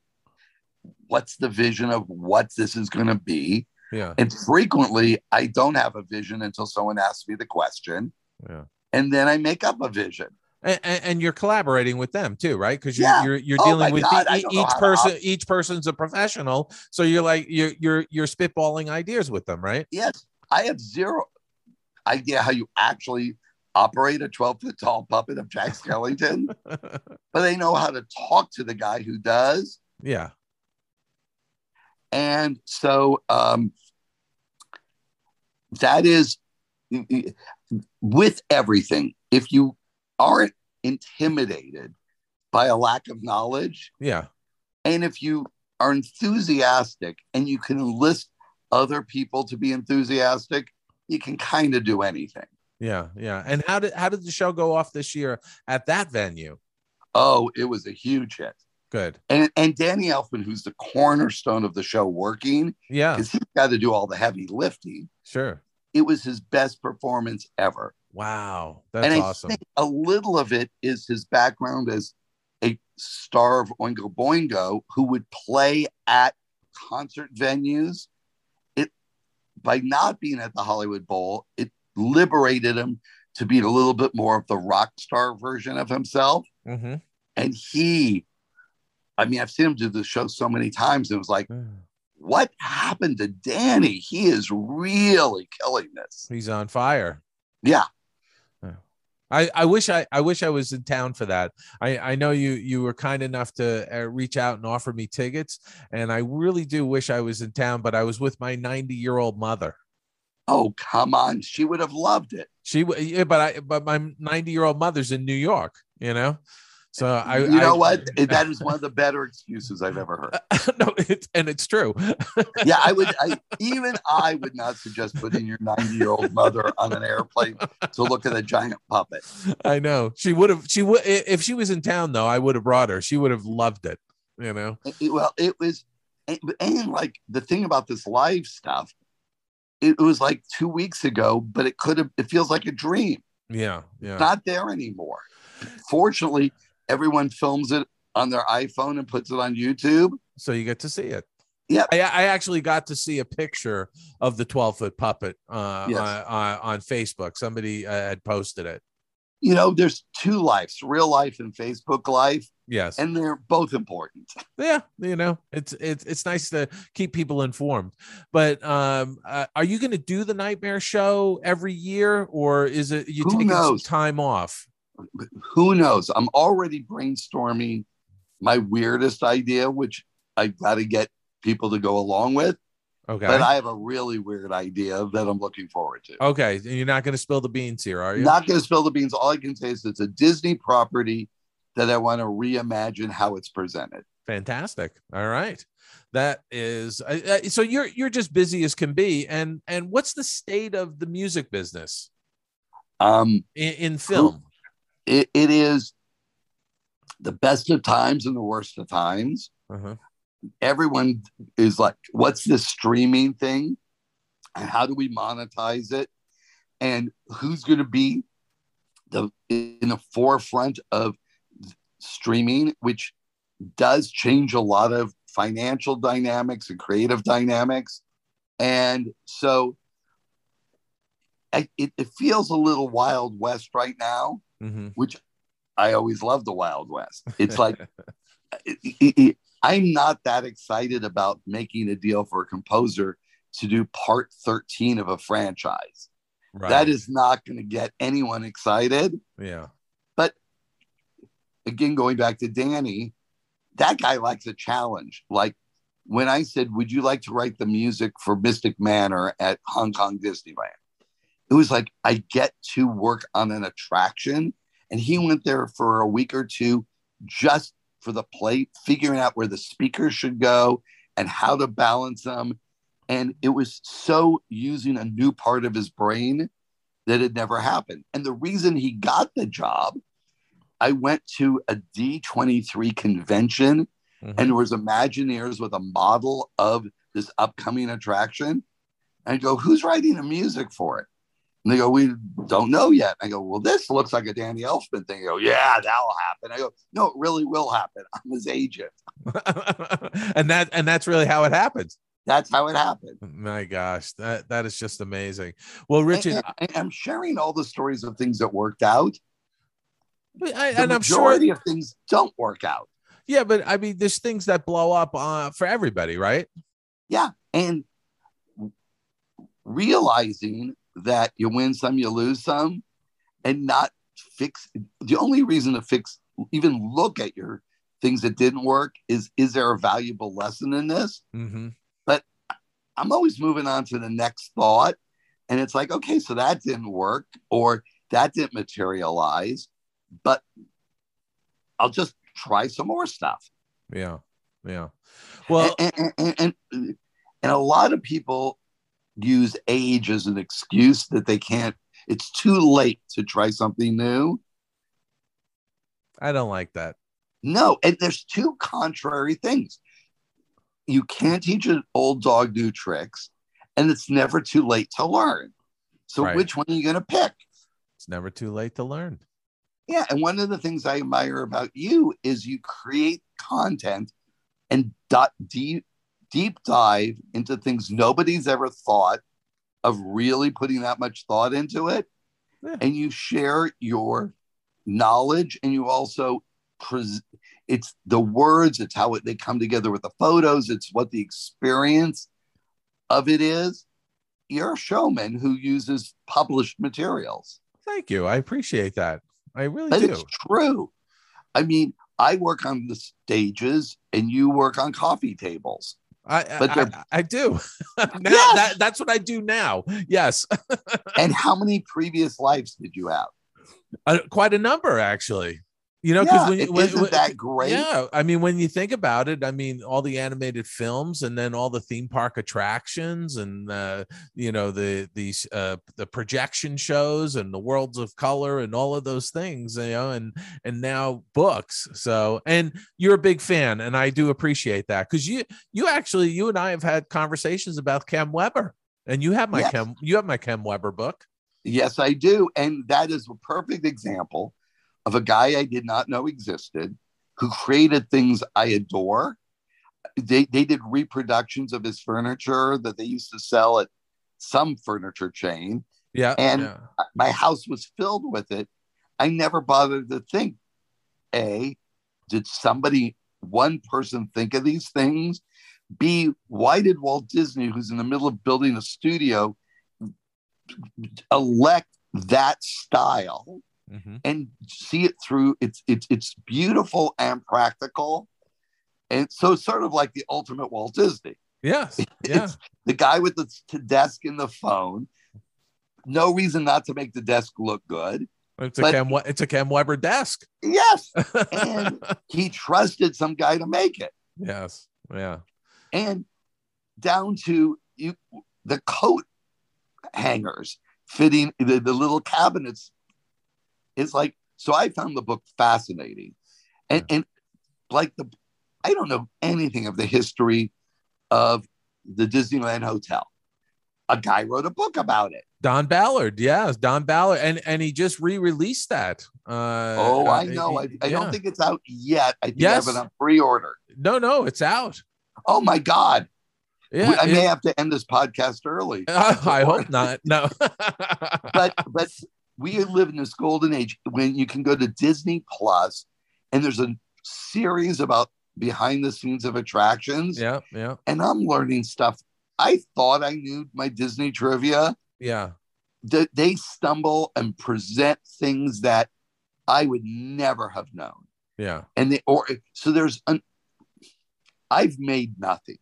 what's the vision of what this is going to be? Yeah. And frequently, I don't have a vision until someone asks me the question. Yeah. And then I make up a vision. And, and you're collaborating with them too, right? Because you're, yeah. you're you're dealing oh with God, the, each person. Each person's a professional, so you're like you're you're you're spitballing ideas with them, right? Yes, I have zero idea how you actually operate a twelve foot tall puppet of Jack Skellington, but I know how to talk to the guy who does. Yeah, and so um, that is with everything. If you aren't intimidated by a lack of knowledge. Yeah. And if you are enthusiastic and you can enlist other people to be enthusiastic, you can kind of do anything. Yeah. Yeah. And how did, how did the show go off this year at that venue? Oh, it was a huge hit. Good. And, and Danny Elfman, who's the cornerstone of the show working. Yeah. Because he's got to do all the heavy lifting. Sure. It was his best performance ever. Wow, that's and I awesome. Think a little of it is his background as a star of Oingo Boingo, who would play at concert venues. It by not being at the Hollywood Bowl, it liberated him to be a little bit more of the rock star version of himself. Mm-hmm. And he I mean, I've seen him do the show so many times. And it was like, mm. what happened to Danny? He is really killing this. He's on fire. Yeah. I, I wish I, I wish I was in town for that. I, I know you you were kind enough to uh, reach out and offer me tickets, and I really do wish I was in town, but I was with my ninety year old mother. Oh, come on. She would have loved it. She would. Yeah, but I but my ninety year old mother's in New York, you know. So I, you know I, what? That is one of the better excuses I've ever heard. No, it's, and it's true. Yeah, I would. I, even I would not suggest putting your ninety year old mother on an airplane to look at a giant puppet. I know she would have. She would if she was in town, though. I would have brought her. She would have loved it. You know. It, well, it was, and, and like the thing about this live stuff, it was like two weeks ago, but it could have. It feels like a dream. Yeah, yeah. It's not there anymore. Fortunately. Everyone films it on their iPhone and puts it on YouTube. So you get to see it. Yeah. I, I actually got to see a picture of the twelve foot puppet uh, yes. on, on, on Facebook. Somebody uh, had posted it. You know, there's two lives, real life and Facebook life. Yes. And they're both important. Yeah. You know, it's, it's, it's nice to keep people informed, but um, uh, are you going to do the Nightmare Show every year, or is it, you taking some time off? Who knows? I'm already brainstorming my weirdest idea, which I got to get people to go along with. Okay. But I have a really weird idea that I'm looking forward to. Okay. And you're not going to spill the beans here, are you? Not going to spill the beans. All I can say is it's a Disney property that I want to reimagine how it's presented. Fantastic. All right. That is uh, so you're you're just busy as can be. And and what's the state of the music business? Um, in, in film. Who, It, it is the best of times and the worst of times. Uh-huh. Everyone is like, what's this streaming thing? And how do we monetize it? And who's going to be the in the forefront of streaming, which does change a lot of financial dynamics and creative dynamics. And so I, it, it feels a little Wild West right now. Mm-hmm. Which I always love the Wild West. It's like, it, it, it, I'm not that excited about making a deal for a composer to do part thirteen of a franchise. Right. That is not going to get anyone excited. Yeah. But again, going back to Danny, that guy likes a challenge. Like when I said, would you like to write the music for Mystic Manor at Hong Kong Disneyland? It was like, I get to work on an attraction. And he went there for a week or two just for the play, figuring out where the speakers should go and how to balance them. And it was so using a new part of his brain that had never happened. And the reason he got the job, I went to a D twenty-three convention mm-hmm. and there was Imagineers with a model of this upcoming attraction. And I go, who's writing the music for it? And they go, we don't know yet. And I go, well, this looks like a Danny Elfman thing. They go, yeah, that'll happen. I go, no, it really will happen. I'm his agent. and that and that's really how it happens. That's how it happened. My gosh, that, that is just amazing. Well, Richard. And, and I'm sharing all the stories of things that worked out. I, and the I'm sure of things don't work out. Yeah, but I mean, there's things that blow up uh, for everybody, right? Yeah. And realizing that you win some, you lose some, and not fix. The only reason to fix, even look at your things that didn't work is, is there a valuable lesson in this? Mm-hmm. But I'm always moving on to the next thought. And it's like, okay, so that didn't work or that didn't materialize, but I'll just try some more stuff. Yeah. Yeah. Well, and, and, and, and, and, and a lot of people use age as an excuse that they can't, it's too late to try something new. I don't like that. No, and there's two contrary things. You can't teach an old dog new tricks, and it's never too late to learn. So right. Which one are you going to pick? It's never too late to learn. Yeah, and one of the things I admire about you is you create content and dot deep deep dive into things nobody's ever thought of, really putting that much thought into it. Yeah. And you share your knowledge, and you also, pres- it's the words, it's how it, they come together with the photos, it's what the experience of it is. You're a showman who uses published materials. Thank you. I appreciate that. I really but do. It's true. I mean, I work on the stages and you work on coffee tables. I, but I, I do. now, yes! that, that's what I do now. Yes. And how many previous lives did you have? Uh, quite a number, actually. You know, because yeah, when, isn't when, that great? Yeah, I mean, when you think about it, I mean, all the animated films, and then all the theme park attractions, and uh, you know, the these uh, the projection shows, and the worlds of color, and all of those things, you know, and and now books. So, and you're a big fan, and I do appreciate that, because you you actually you and I have had conversations about Kem Weber, and you have my yes. Kem you have my Kem Weber book. Yes, I do, and that is a perfect example of a guy I did not know existed, who created things I adore. They they did reproductions of his furniture that they used to sell at some furniture chain. Yeah, and yeah. my house was filled with it. I never bothered to think, A, did somebody, one person think of these things? B, why did Walt Disney, who's in the middle of building a studio, elect that style? Mm-hmm. And see it through. It's it's it's beautiful and practical, and so sort of like the ultimate Walt Disney. Yes, it, yeah. It's the guy with the desk and the phone. No reason not to make the desk look good. It's a Kem, it's a Kem Weber desk. Yes, and he trusted some guy to make it. Yes, yeah. And down to you, the coat hangers fitting the, the little cabinets. It's like, so I found the book fascinating. And, yeah. and like, the I don't know anything of the history of the Disneyland Hotel. A guy wrote a book about it. Don Ballard. Yeah, Don Ballard. And and he just re-released that. Uh, oh, I know. I, I yeah. don't think it's out yet. I think yes. I have it on pre-order. No, no, it's out. Oh, my God. Yeah, I may it, have to end this podcast early. Uh, I hope not. No. but But... We live in this golden age when you can go to Disney Plus and there's a series about behind the scenes of attractions. Yeah, yeah. And I'm learning stuff. I thought I knew my Disney trivia. Yeah. They, they stumble and present things that I would never have known. Yeah. And they, or so there's an, I've made nothing.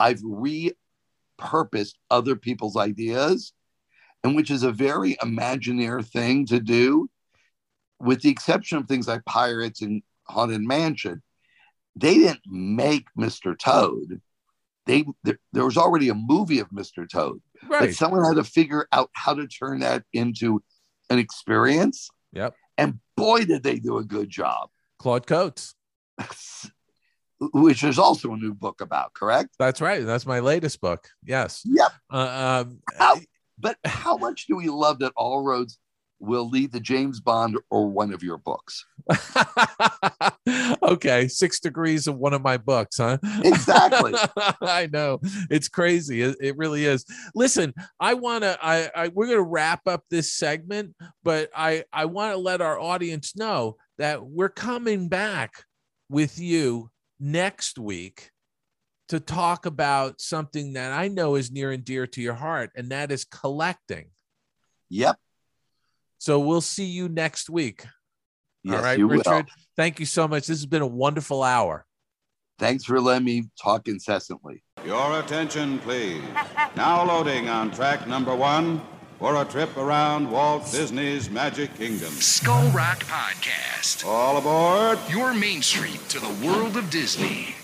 I've repurposed other people's ideas. And which is a very Imagineer thing to do, with the exception of things like Pirates and Haunted Mansion. They didn't make Mister Toad. They there, there was already a movie of Mister Toad. Right. But someone had to figure out how to turn that into an experience. Yep. And boy, did they do a good job. Claude Coates. Which there's also a new book about, correct? That's right. That's my latest book. Yes. Yep. Uh, um, how- But how much do we love that all roads will lead to James Bond or one of your books? Okay, six degrees of one of my books, huh? Exactly. I know, it's crazy. It, it really is. Listen, I want to. I, I we're going to wrap up this segment, but I I want to let our audience know that we're coming back with you next week to talk about something that I know is near and dear to your heart, and that is collecting. Yep. So we'll see you next week. Yes, all right, you Richard, will. Thank you so much. This has been a wonderful hour. Thanks for letting me talk incessantly. Your attention, please. Now loading on track number one for a trip around Walt Disney's Magic Kingdom. Skull Rock Podcast. All aboard. Your main street to the world of Disney.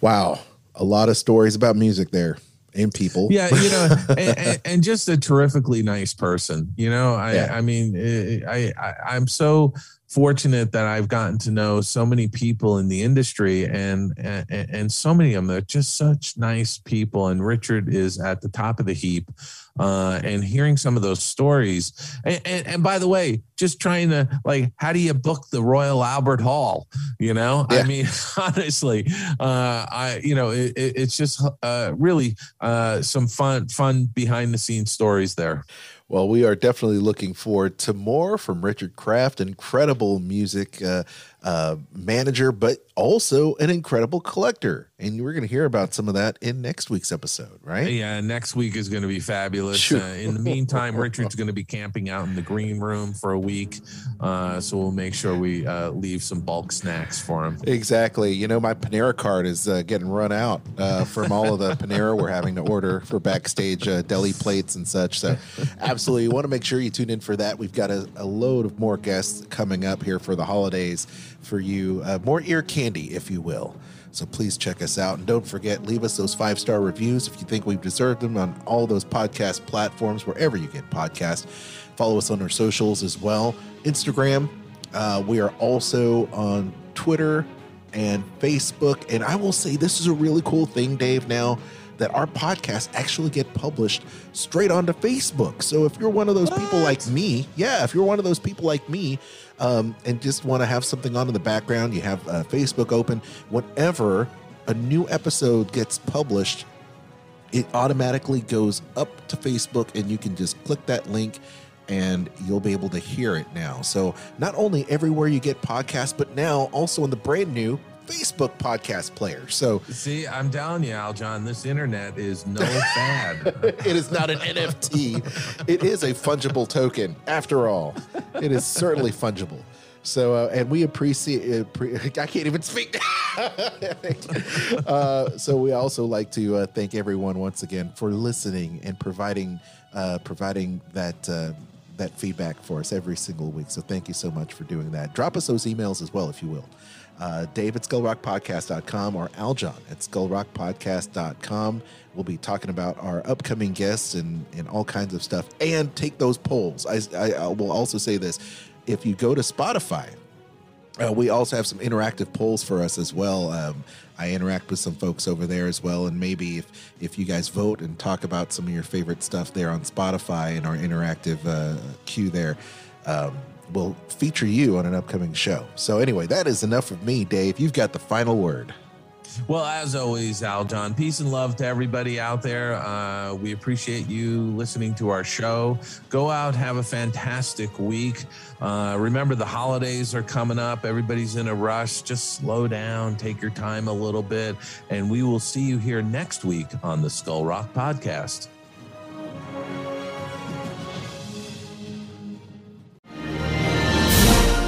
Wow. A lot of stories about music there and people. Yeah, you know, and, and just a terrifically nice person. You know, I, yeah. I mean, I, I, I'm so fortunate that I've gotten to know so many people in the industry, and, and, and so many of them are just such nice people. And Richard is at the top of the heap. Uh, and hearing some of those stories. And, and, and by the way, just trying to, like, how do you book the Royal Albert Hall? You know, yeah. I mean, honestly, uh, I, you know, it, it, it's just uh, really uh, some fun, fun behind the scenes stories there. Well, we are definitely looking forward to more from Richard Kraft. Incredible music, uh, uh, manager, but also an incredible collector. And we're going to hear about some of that in next week's episode, right? Yeah, next week is going to be fabulous. Sure. Uh, in the meantime, Richard's going to be camping out in the green room for a week. Uh, so we'll make sure we uh, leave some bulk snacks for him. Exactly. You know, my Panera card is uh, getting run out uh, from all of the Panera we're having to order for backstage uh, deli plates and such. So absolutely, you want to make sure you tune in for that. We've got a, a load of more guests coming up here for the holidays for you. Uh, more ear candy, if you will. So please check us out. And don't forget, leave us those five-star reviews if you think we've deserved them on all those podcast platforms, wherever you get podcasts. Follow us on our socials as well. Instagram. Uh, we are also on Twitter and Facebook. And I will say this is a really cool thing, Dave, now that our podcasts actually get published straight onto Facebook. So if you're one of those what? people like me, yeah, if you're one of those people like me, Um, and just want to have something on in the background, you have uh, Facebook open. Whenever a new episode gets published, it automatically goes up to Facebook, and you can just click that link and you'll be able to hear it now. So not only everywhere you get podcasts, but now also in the brand new Facebook podcast player. So see, I'm down, you, Aljon. This internet is no fad. It is not an N F T. It is a fungible token. After all, it is certainly fungible. So, uh, and we appreciate. Uh, pre- I can't even speak. uh, so we also like to uh, thank everyone once again for listening and providing uh, providing that. Uh, that feedback for us every single week. So thank you so much for doing that. Drop us those emails as well, if you will. Uh, Dave at skull rock podcast dot com or Aljon at skull rock podcast dot com. We'll be talking about our upcoming guests and, and all kinds of stuff. And take those polls. I, I, I will also say this. If you go to Spotify, uh, we also have some interactive polls for us as well. Um, I interact with some folks over there as well. And maybe if, if you guys vote and talk about some of your favorite stuff there on Spotify and our interactive uh, queue there, um, we'll feature you on an upcoming show. So anyway, that is enough of me, Dave. You've got the final word. Well, as always, Aljon, peace and love to everybody out there. Uh, we appreciate you listening to our show. Go out, have a fantastic week. Uh, remember, the holidays are coming up. Everybody's in a rush. Just slow down, take your time a little bit, and we will see you here next week on the Skull Rock Podcast.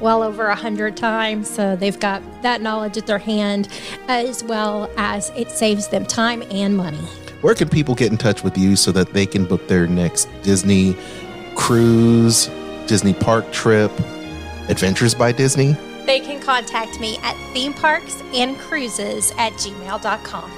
well over a hundred times, so they've got that knowledge at their hand, as well as it saves them time and money. Where can people get in touch with you so that they can book their next Disney cruise, Disney park trip, Adventures by Disney? They can contact me at theme parks and cruises at gmail dot com.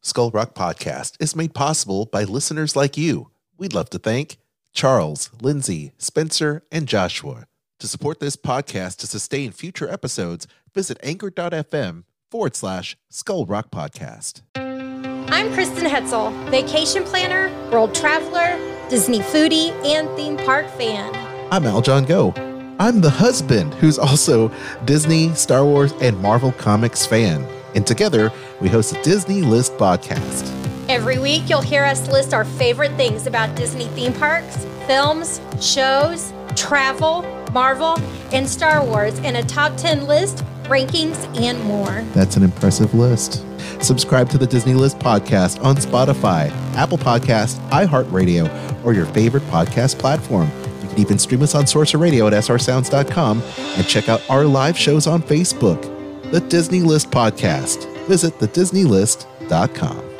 Skull Rock Podcast is made possible by listeners like you. We'd love to thank Charles, Lindsay, Spencer, and Joshua. To support this podcast to sustain future episodes, visit anchor.fm forward slash Skull Rock Podcast. I'm Kristen Hetzel, vacation planner, world traveler, Disney foodie, and theme park fan. I'm Aljon Go. I'm the husband who's also Disney, Star Wars, and Marvel Comics fan. And together, we host a Disney List podcast. Every week, you'll hear us list our favorite things about Disney theme parks, films, shows, travel, Marvel, and Star Wars in a top ten list, rankings, and more. That's an impressive list. Subscribe to the Disney List podcast on Spotify, Apple Podcasts, iHeartRadio, or your favorite podcast platform. You can even stream us on Sorcerer Radio at s r sounds dot com and check out our live shows on Facebook. The Disney List podcast. Visit the disney list dot com.